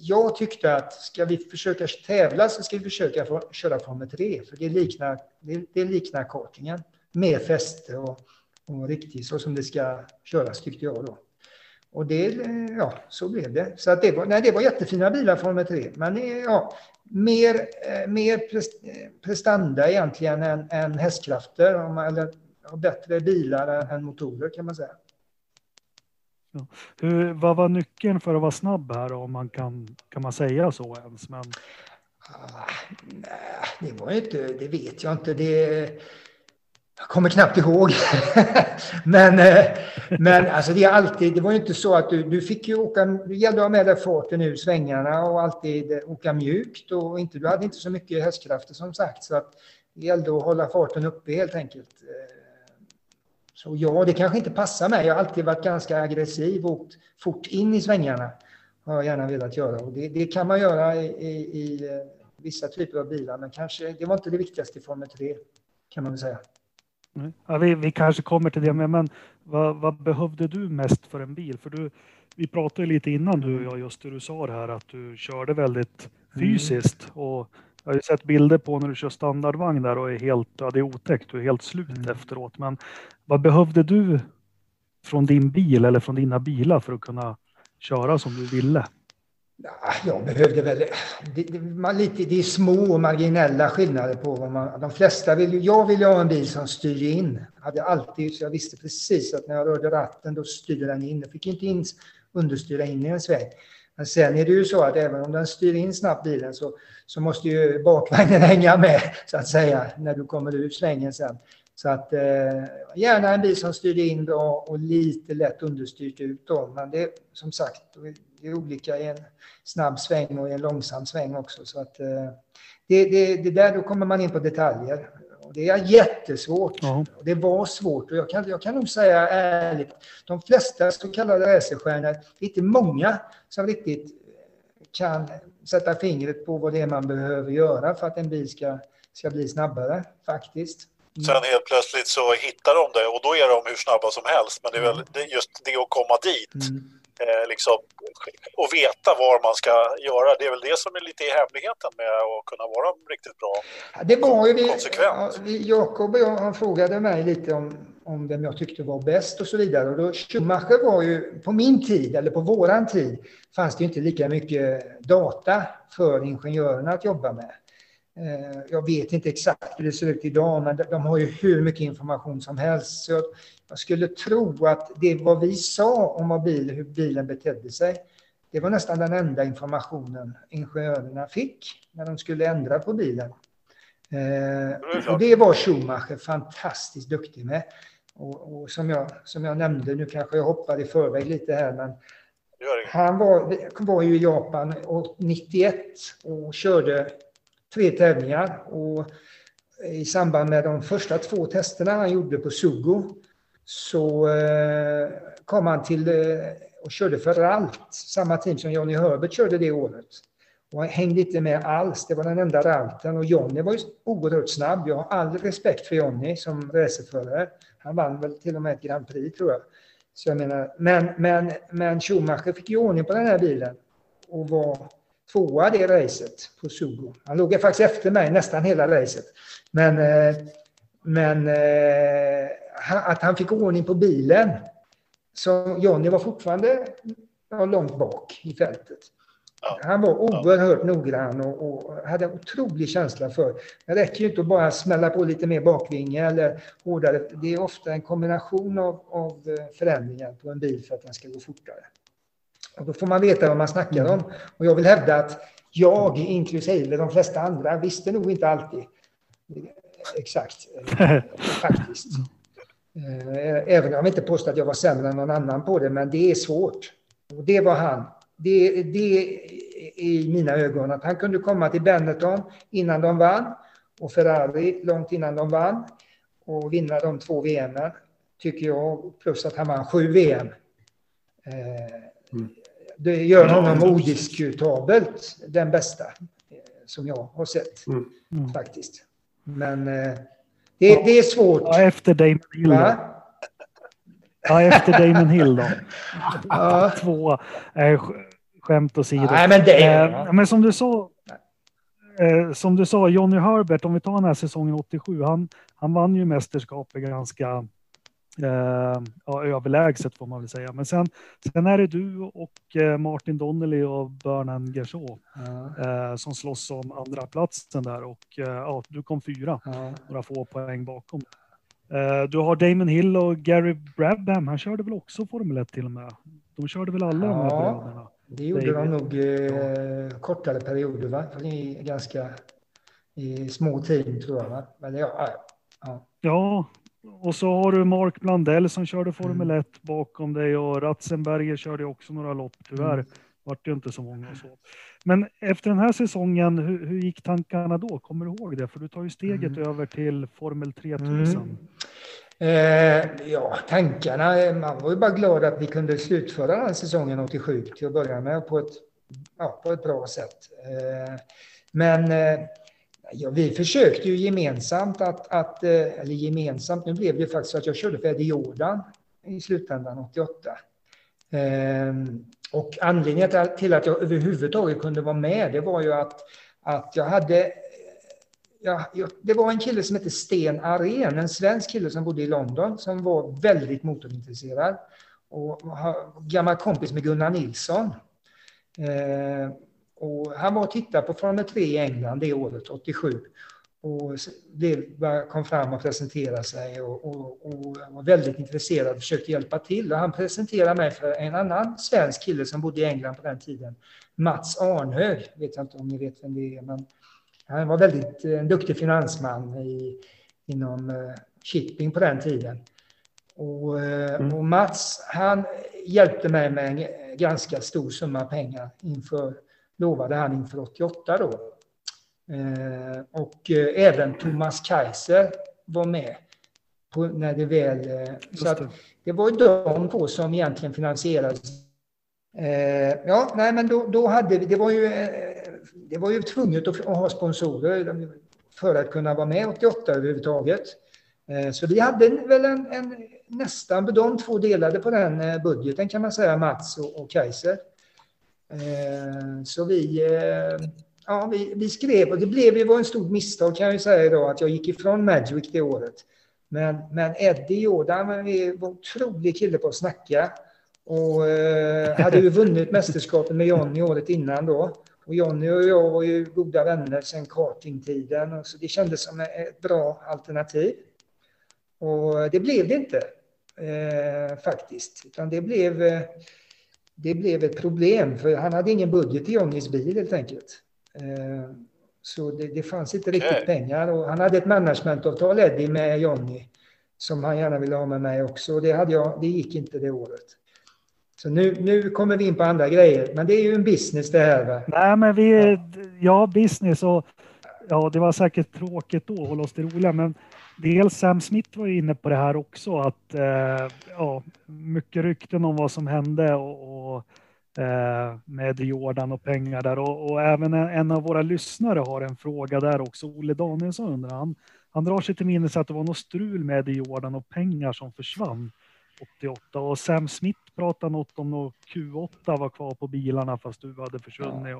jag tyckte att ska vi försöka tävla så ska vi försöka köra Formel 3. För det liknar kartingen. Mer fäste och riktigt så som det ska köras tyckte jag då. Och så blev det. Så att det var jättefina bilar Formel 3. Men mer prestanda egentligen än hästkrafter och bättre bilar än motorer kan man säga. Ja. Vad var nyckeln för att vara snabb här om man kan man säga så ens? Men... nej, det var inte, det vet jag inte. Jag kommer knappt ihåg. men alltså det var ju inte så att du fick ju åka, det gällde att ha med dig farten ur svängarna och alltid åka mjukt och du hade inte så mycket hästkrafter som sagt, så att det gällde att hålla farten uppe helt enkelt. Så det kanske inte passar mig. Jag har alltid varit ganska aggressiv och åkt fort in i svängarna. Har jag gärna velat göra. Och det kan man göra i vissa typer av bilar. Men kanske, det var inte det viktigaste i Formel 3 kan man väl säga. Mm. Ja, vi kanske kommer till det. Men vad behövde du mest för en bil? För vi pratade lite innan du och jag just det du sa här. Att du körde väldigt fysiskt. Och jag har ju sett bilder på när du kör standardvagn där och är helt, det är otäckt, du är helt slut efteråt. Men vad behövde du från din bil eller från dina bilar för att kunna köra som du ville? Jag behövde väl, det är små och marginella skillnader på vad man, de flesta jag ville ha en bil som styr in. Hade alltid, så jag visste precis att när jag rörde ratten då styrde den in. Jag fick inte understyra in i en sväng. Men sen är det ju så att även om den styr in snabbt bilen så måste ju bakvagnen hänga med så att säga när du kommer ur svängen sen. Så att gärna en bil som styr in då och lite lätt understyrt ut då. Men det är som sagt, det är olika i en snabb sväng och i en långsam sväng också. Så att det där, då kommer man in på detaljer. Och det är jättesvårt. Ja. Och det var svårt och jag kan nog säga ärligt, de flesta så kallade racerstjärnor, det är inte många som riktigt kan sätta fingret på vad det är man behöver göra för att en bil ska bli snabbare faktiskt. Sen helt plötsligt så hittar de det och då är de hur snabba som helst, men det är väl just det att komma dit liksom, och veta var man ska göra, det är väl det som är lite i hemligheten med att kunna vara riktigt bra. Det var ju konsekvent. Jakob och jag frågade mig lite om vem jag tyckte var bäst och så vidare, och då Schumacher var ju på min tid, eller på våran tid fanns det ju inte lika mycket data för ingenjörerna att jobba med. Jag vet inte exakt hur det ser ut idag, men de har ju hur mycket information som helst. Så jag skulle tro att det vad vi sa om hur bilen betedde sig, det var nästan den enda informationen ingenjörerna fick när de skulle ändra på bilen. Och det var Schumacher fantastiskt duktig med. Och som jag nämnde, nu kanske jag hoppade i förväg lite här, men han var ju i Japan 91 och körde 3 tävlingar, och i samband med de första 2 testerna han gjorde på Sugo så kom han till och körde för Ralt, samma team som Johnny Herbert körde det året. Och han hängde inte med alls, det var den enda Ralten, och Johnny var ju oerhört snabb. Jag har all respekt för Johnny som racerförare. Han vann väl till och med ett Grand Prix, tror jag. Så jag menar, men Schumacher fick ju ordning på den här bilen och var tvåa det racet på Sugo. Han låg faktiskt efter mig nästan hela racet. Men att han fick ordning på bilen, så Johnny var fortfarande långt bak i fältet. Han var oerhört noggrann och hade en otrolig känsla för. Det räcker ju inte att bara smälla på lite mer bakvinge eller hårdare. Det är ofta en kombination av förändringar på en bil för att den ska gå fortare. Och då får man veta vad man snackar om. Och jag vill hävda att jag, inklusive de flesta andra, visste nog inte alltid exakt faktiskt. Även om jag inte påstår att jag var sämre än någon annan på det, men det är svårt. Och det var han. Det i mina ögon att han kunde komma till Benetton innan de vann och Ferrari långt innan de vann och vinna de 2 VM:en, tycker jag, plus att han vann 7 VM. Det gör honom odiskutabelt den bästa som jag har sett faktiskt. Men det är svårt. Ja, efter Damon Hill. Ja, efter Damon Hill då. Ja. 2 skämt åsido. Nej, men det är... men som du sa, Johnny Herbert, om vi tar den här säsongen 87, han vann ju mästerskapet ganska överlägset, får man väl säga. Men sen är det du och Martin Donnelly och Bernard Gersault som slåss om andra platsen där, och du kom 4, några få poäng bakom. Du har Damon Hill och Gary Brabham, han körde väl också Formel 1 till och med. De körde väl alla de här perioderna. Det gjorde de nog kortare perioder, va? Ganska i små team, tror jag, va? Men ja. Och så har du Mark Blundell som körde Formel 1 bakom dig, och Ratzenberger körde också några lopp. Tyvärr var det ju inte så många och så. Men efter den här säsongen, hur gick tankarna då? Kommer du ihåg det? För du tar ju steget över till Formel 3000. Tankarna. Man var ju bara glad att vi kunde slutföra den här säsongen 87 till att börja med på ett bra sätt. Vi försökte ju gemensamt nu blev det ju faktiskt att jag körde för Eddie Jordan i slutändan 88. Och anledningen till att jag överhuvudtaget kunde vara med, det var ju att jag hade... det var en kille som hette Sten Arén, en svensk kille som bodde i London, som var väldigt motorintresserad. Och gammal kompis med Gunnar Nilsson. Och han var och tittade på Formel 3 i England det året, 87. Och kom fram och presenterade sig och var väldigt intresserad och försökte hjälpa till. Och han presenterade mig för en annan svensk kille som bodde i England på den tiden. Mats Arnhög, vet jag inte om ni vet vem det är, men han var väldigt en duktig finansman inom shipping på den tiden. Och Mats, han hjälpte mig med en ganska stor summa pengar lovade han inför 88 då. Och även Thomas Kaiser var med när det väl... så att det var ju de på som egentligen finansierades. Då hade vi... Det var ju tvunget att ha sponsorer för att kunna vara med 88 överhuvudtaget. Så vi hade väl en nästan... De två delade på den budgeten, kan man säga, Mats och Kaiser. Så vi skrev, och det blev ju en stor misstag, kan jag ju säga idag, att jag gick ifrån Madgwick det året. Men Eddie Jordan var en otrolig kille på att snacka, och hade ju vunnit mästerskapen med Johnny året innan då. Och Johnny och jag var ju goda vänner sedan kartingtiden. Och så det kändes som ett bra alternativ. Och det blev det inte faktiskt. Utan det blev ett problem. För han hade ingen budget i Johnnys bil helt enkelt. Så det fanns inte riktigt pengar. Och han hade ett managementavtal, Eddie, med Johnny. Som han gärna ville ha med mig också. Och det gick inte det året. Så nu kommer vi in på andra grejer. Men det är ju en business det här, va? Nej, men business och ja, det var säkert tråkigt då, hålla oss till roliga. Men dels Sam Smith var ju inne på det här också, att mycket rykten om vad som hände och med Jordan och pengar där. Och även en av våra lyssnare har en fråga där också. Olle Danielsson undrar, han drar sig till minnes att det var något strul med Jordan och pengar som försvann 88. Och Sam Smith pratade något om något Q8 var kvar på bilarna fast du hade försvunnit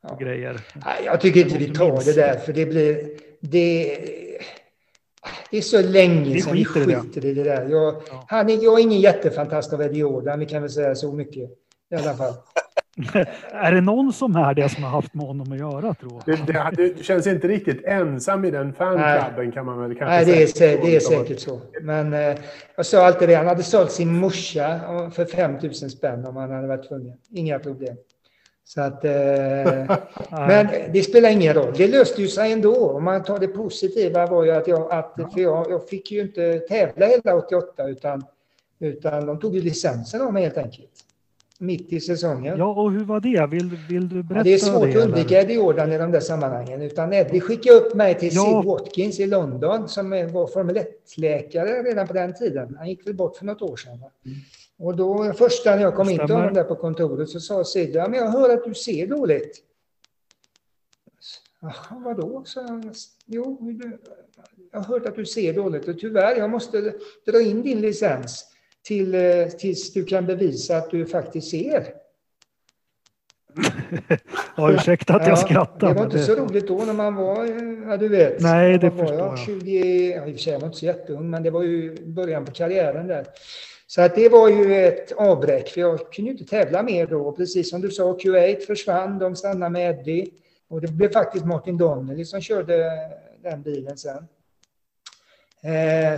och grejer. Jag tycker inte vi tar det där, för det blir... Det är så länge sedan vi skiter i det där. Jag är ingen jättefantast av Eddie Jordan, vi kan väl säga så mycket i alla fall. Är det någon som är det som har haft med honom att göra, tror jag? Du känns inte riktigt ensam i den fanklubben, kan man väl kanske säga. Nej, det är säkert så. Men jag sa alltid det, han hade sålt sin morsa för 5000 spänn om han hade varit tvungen. Inga problem. Så att, men det spelar ingen roll. Det löste ju sig ändå. Om man tar det positiva var ju att jag fick ju inte tävla hela 88 utan de tog ju licensen av mig helt enkelt. Mitt i säsongen. Ja, och hur var det? Vill du berätta? Det är svårt att undvika Eddie Jordan i de där sammanhangen. Utan Eddie skickade upp mig till Sid Watkins i London som var Formel 1-läkare redan på den tiden. Han gick väl bort för något år sedan. Mm. Och då första när jag kom in till honom där på kontoret så sa Sid, men jag hör att du ser dåligt. Jaha, vadå? Så han, jag har hört att du ser dåligt och tyvärr, jag måste dra in din licens. Tills du kan bevisa att du faktiskt ser. Ja, ursäkta att jag skrattar. Det var inte så roligt då när man var, du vet. Nej, det förstår jag. 20, i och för sig var jag inte så jätteung, men det var ju början på karriären där. Så att det var ju ett avbräck, för jag kunde ju inte tävla mer då. Precis som du sa, Q8 försvann, de stannade med Eddie. Och det blev faktiskt Martin Donnelly som körde den bilen sen.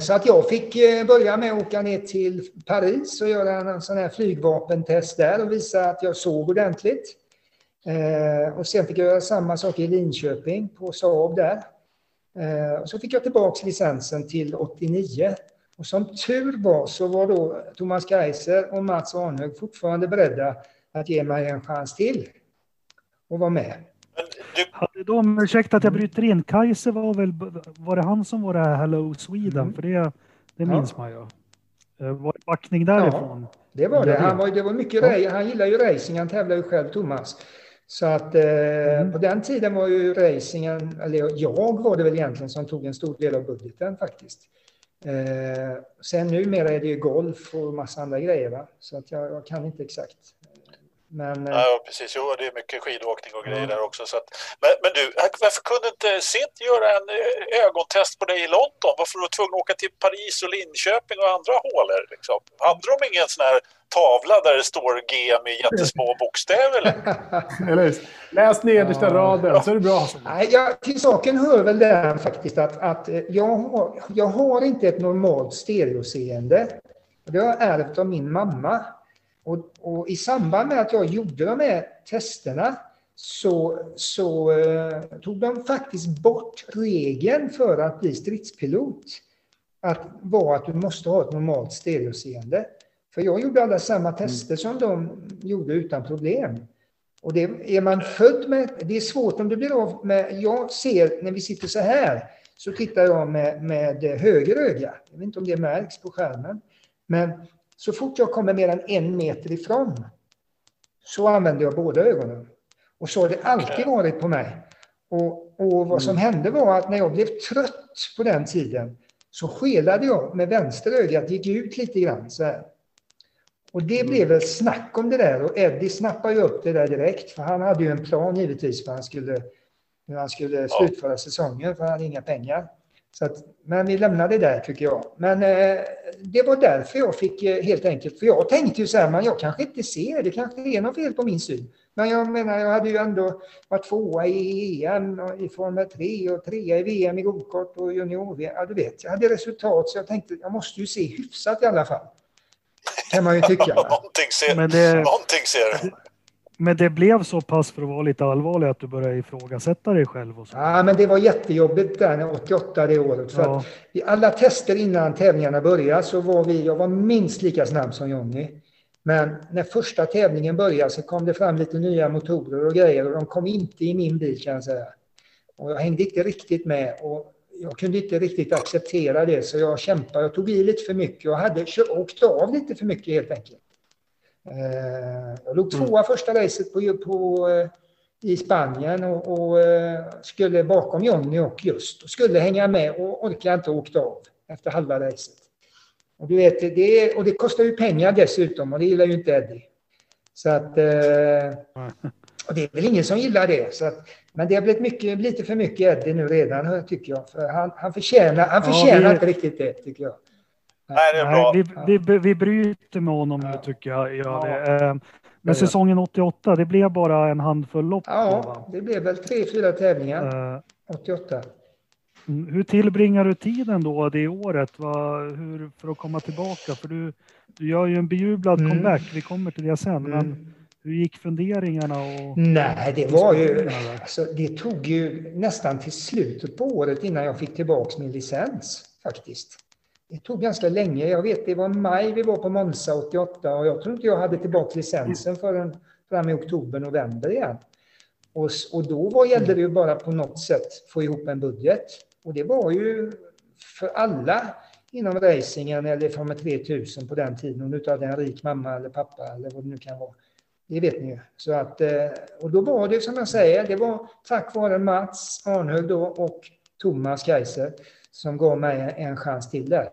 Så att jag fick börja med att åka ner till Paris och göra en sån här flygvapentest där och visa att jag såg ordentligt. Och sen fick jag göra samma sak i Linköping på Saab där. Och så fick jag tillbaka licensen till 89. Och som tur var så var då Thomas Kaiser och Mats Arnhög fortfarande beredda att ge mig en chans till och vara med. Hade de, ursäkta att jag bryter in, Kaiser var det han som var det här Hello Sweden? Mm. För det minns man ju. Var det backning därifrån? Ja, det var det. Det var mycket han gillade ju racing, han tävlade ju själv, Thomas. Så att på den tiden var ju racingen, eller jag var det väl egentligen som tog en stor del av budgeten faktiskt. Sen numera är det ju golf och massa andra grejer, va? Så att jag kan inte exakt. Men, ja, precis. Jo, det är mycket skidåkning och grejer där också. Så att, men du, varför kunde inte Sid göra en ögontest på dig i London? Varför var du tvungen att åka till Paris och Linköping och andra hålor? Liksom? Hade de ingen sån här tavla där det står GM i jättesmå bokstäver? Eller? Läs nedersta raden så är det bra. Nej, till saken hör väl där faktiskt att jag har inte ett normalt stereoseende. Det har jag ärvt av min mamma. Och i samband med att jag gjorde de här testerna så tog de faktiskt bort regeln för att bli stridspilot. Att du måste ha ett normalt stereoseende. För jag gjorde alla samma tester som de gjorde utan problem. Och det är man född med, det är svårt om du blir av med, jag ser när vi sitter så här så tittar jag med höger öga. Jag vet inte om det märks på skärmen. Men så fort jag kommer mer än 1 meter ifrån så använder jag båda ögonen. Och så har det alltid varit på mig. Och vad som hände var att när jag blev trött på den tiden så skelade jag med vänster ögat, gick ut lite grann så här. Och det blev väl snack om det där och Eddie snappade ju upp det där direkt för han hade ju en plan givetvis för han skulle slutföra säsongen för han hade inga pengar. Så att, men vi lämnar det där tycker jag. Men det var därför jag fick helt enkelt. För jag tänkte ju så här, men jag kanske inte ser. Det kanske är något fel på min syn. Men jag menar, jag hade ju ändå varit tvåa i EM och i Formel 3 och trea i VM i godkort och junior-VM. Ja, du vet, jag hade resultat så jag tänkte, jag måste ju se hyfsat i alla fall. Kan man ju tycka. Någonting ser du. Men det blev så pass, för att vara lite allvarlig, att du började ifrågasätta dig själv och så. Ja, men det var jättejobbigt där när 88 det året. För ja. Att i alla tester innan tävlingarna började så var jag var minst lika snabb som Johnny. Men när första tävlingen började så kom det fram lite nya motorer och grejer och de kom inte i min bil, kan jag säga. Och jag hängde inte riktigt med och jag kunde inte riktigt acceptera det, så jag kämpade. Jag tog i lite för mycket och hade åkt av lite för mycket helt enkelt. Jag låg tvåa första racet i Spanien och skulle bakom Johnny och skulle hänga med och orkade inte åkt av efter halva racet. Och, du vet, det kostar ju pengar dessutom och det gillar ju inte Eddie. Så att, och det är väl ingen som gillar det. Så att, men det har blivit lite för mycket Eddie nu redan, tycker jag. För han förtjänar inte riktigt det, tycker jag. Nej, det är bra. Vi bryter med honom nu, tycker jag. Men säsongen 88, det blev bara en handfull lopp. Ja, det blev väl 3-4 tävlingar. 88. Hur tillbringar du tiden då det året? Hur, för att komma tillbaka? För du gör ju en bejublad comeback. Vi kommer till det sen. Men hur gick funderingarna? Nej, det var ju... Alltså, det tog ju nästan till slutet på året innan jag fick tillbaka min licens, faktiskt. Det tog ganska länge. Jag vet, det var maj vi var på Monza 88 och jag tror inte jag hade tillbaka licensen förrän fram i oktober, november igen. Och då gällde det ju bara på något sätt få ihop en budget. Och det var ju för alla inom racingen eller från med 3000 på den tiden. Om du inte hade en rik mamma eller pappa eller vad det nu kan vara. Det vet ni ju. Så att, och då var det som jag säger, det var tack vare Mats Arnhög då och Thomas Kaiser som gav mig en chans till där,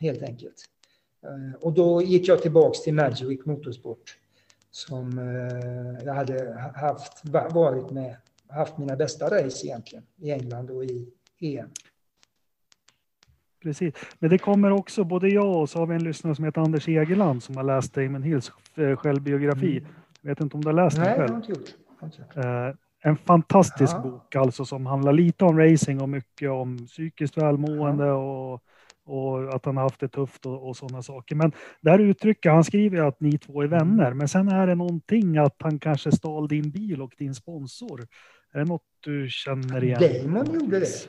helt enkelt. Och då gick jag tillbaka till Magic Motorsport som jag hade haft mina bästa race egentligen i England och i EM. Precis, men det kommer också både jag och så har vi en lyssnare som heter Anders Egeland som har läst Damon Hills självbiografi. Jag vet inte om du har läst den själv. Nej, jag har inte gjort. En fantastisk bok alltså, som handlar lite om racing och mycket om psykiskt välmående och att han har haft det tufft och sådana saker. Men där uttrycker han, skriver att ni två är vänner. Men sen är det någonting att han kanske stal din bil och din sponsor. Är det något du känner igen? Damon gjorde det.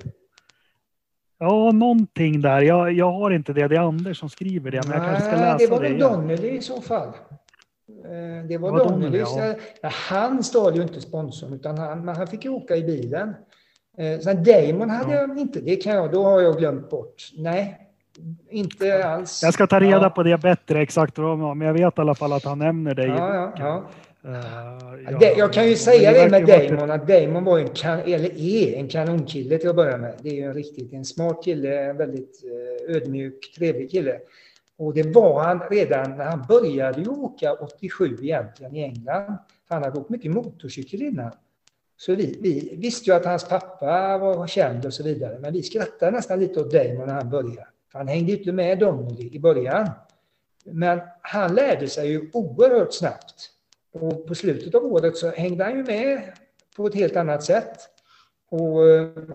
Ja, någonting där. Jag har inte det. Det är Anders som skriver det. Men jag kanske ska läsa det. Var det Donnelly i så fall. Det var Donnelly. Ja, han stal ju inte sponsorn utan han fick ju åka i bilen. Så Damon hade jag inte. Det kan jag, då har jag glömt bort. Nej, inte alls. Jag ska ta reda på det bättre exakt. Men jag vet i alla fall att han nämner dig. Jag kan ju säga det med Damon att Damon var är en kanonkille till att börja med. Det är ju en smart kille, en väldigt ödmjuk, trevlig kille. Och det var han redan när han började ju åka 87 egentligen i England. Han hade åkt mycket motorcykel innan. Så vi visste ju att hans pappa var känd och så vidare. Men vi skrattade nästan lite åt Damon när han började. För han hängde inte med dem i början. Men han lärde sig ju oerhört snabbt. Och på slutet av året så hängde han ju med på ett helt annat sätt. Och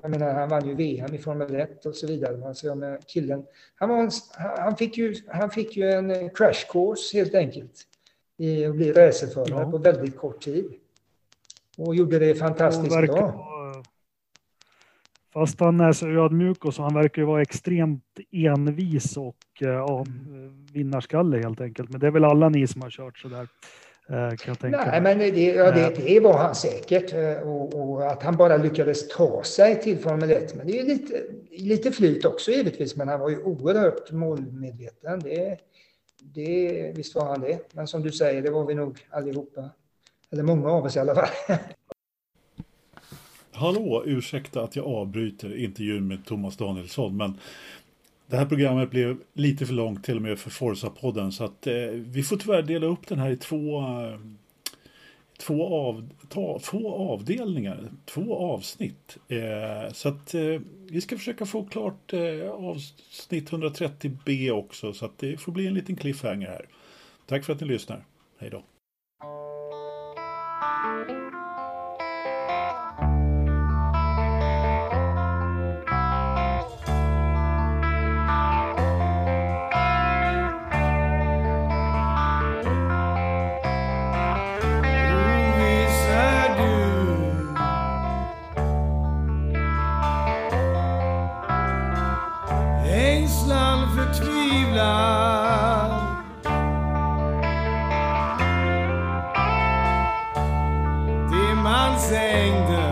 jag menar, han vann ju VM i Formel 1 och så vidare. Alltså, jag menar, killen, han fick ju en crash course helt enkelt i att bli racerförare på väldigt kort tid. Och gjorde det fantastiskt bra. Fast han är så ödmjuk och så han verkar ju vara extremt envis och vinnarskalle helt enkelt. Men det är väl alla ni som har kört så där. Nej, men det var han säkert och att han bara lyckades ta sig till Formel 1. Men det är ju lite flyt också givetvis, men han var ju oerhört målmedveten. Visst var han det, men som du säger, det var vi nog allihopa, eller många av oss i alla fall. Hallå, ursäkta att jag avbryter intervjun med Thomas Danielsson, men det här programmet blev lite för långt till och med för Forza-podden, så att vi får tyvärr dela upp den här i två två avdelningar, två avsnitt. Så att vi ska försöka få klart avsnitt 130B också, så att det får bli en liten cliffhanger här. Tack för att ni lyssnar. Hej då. Mansängde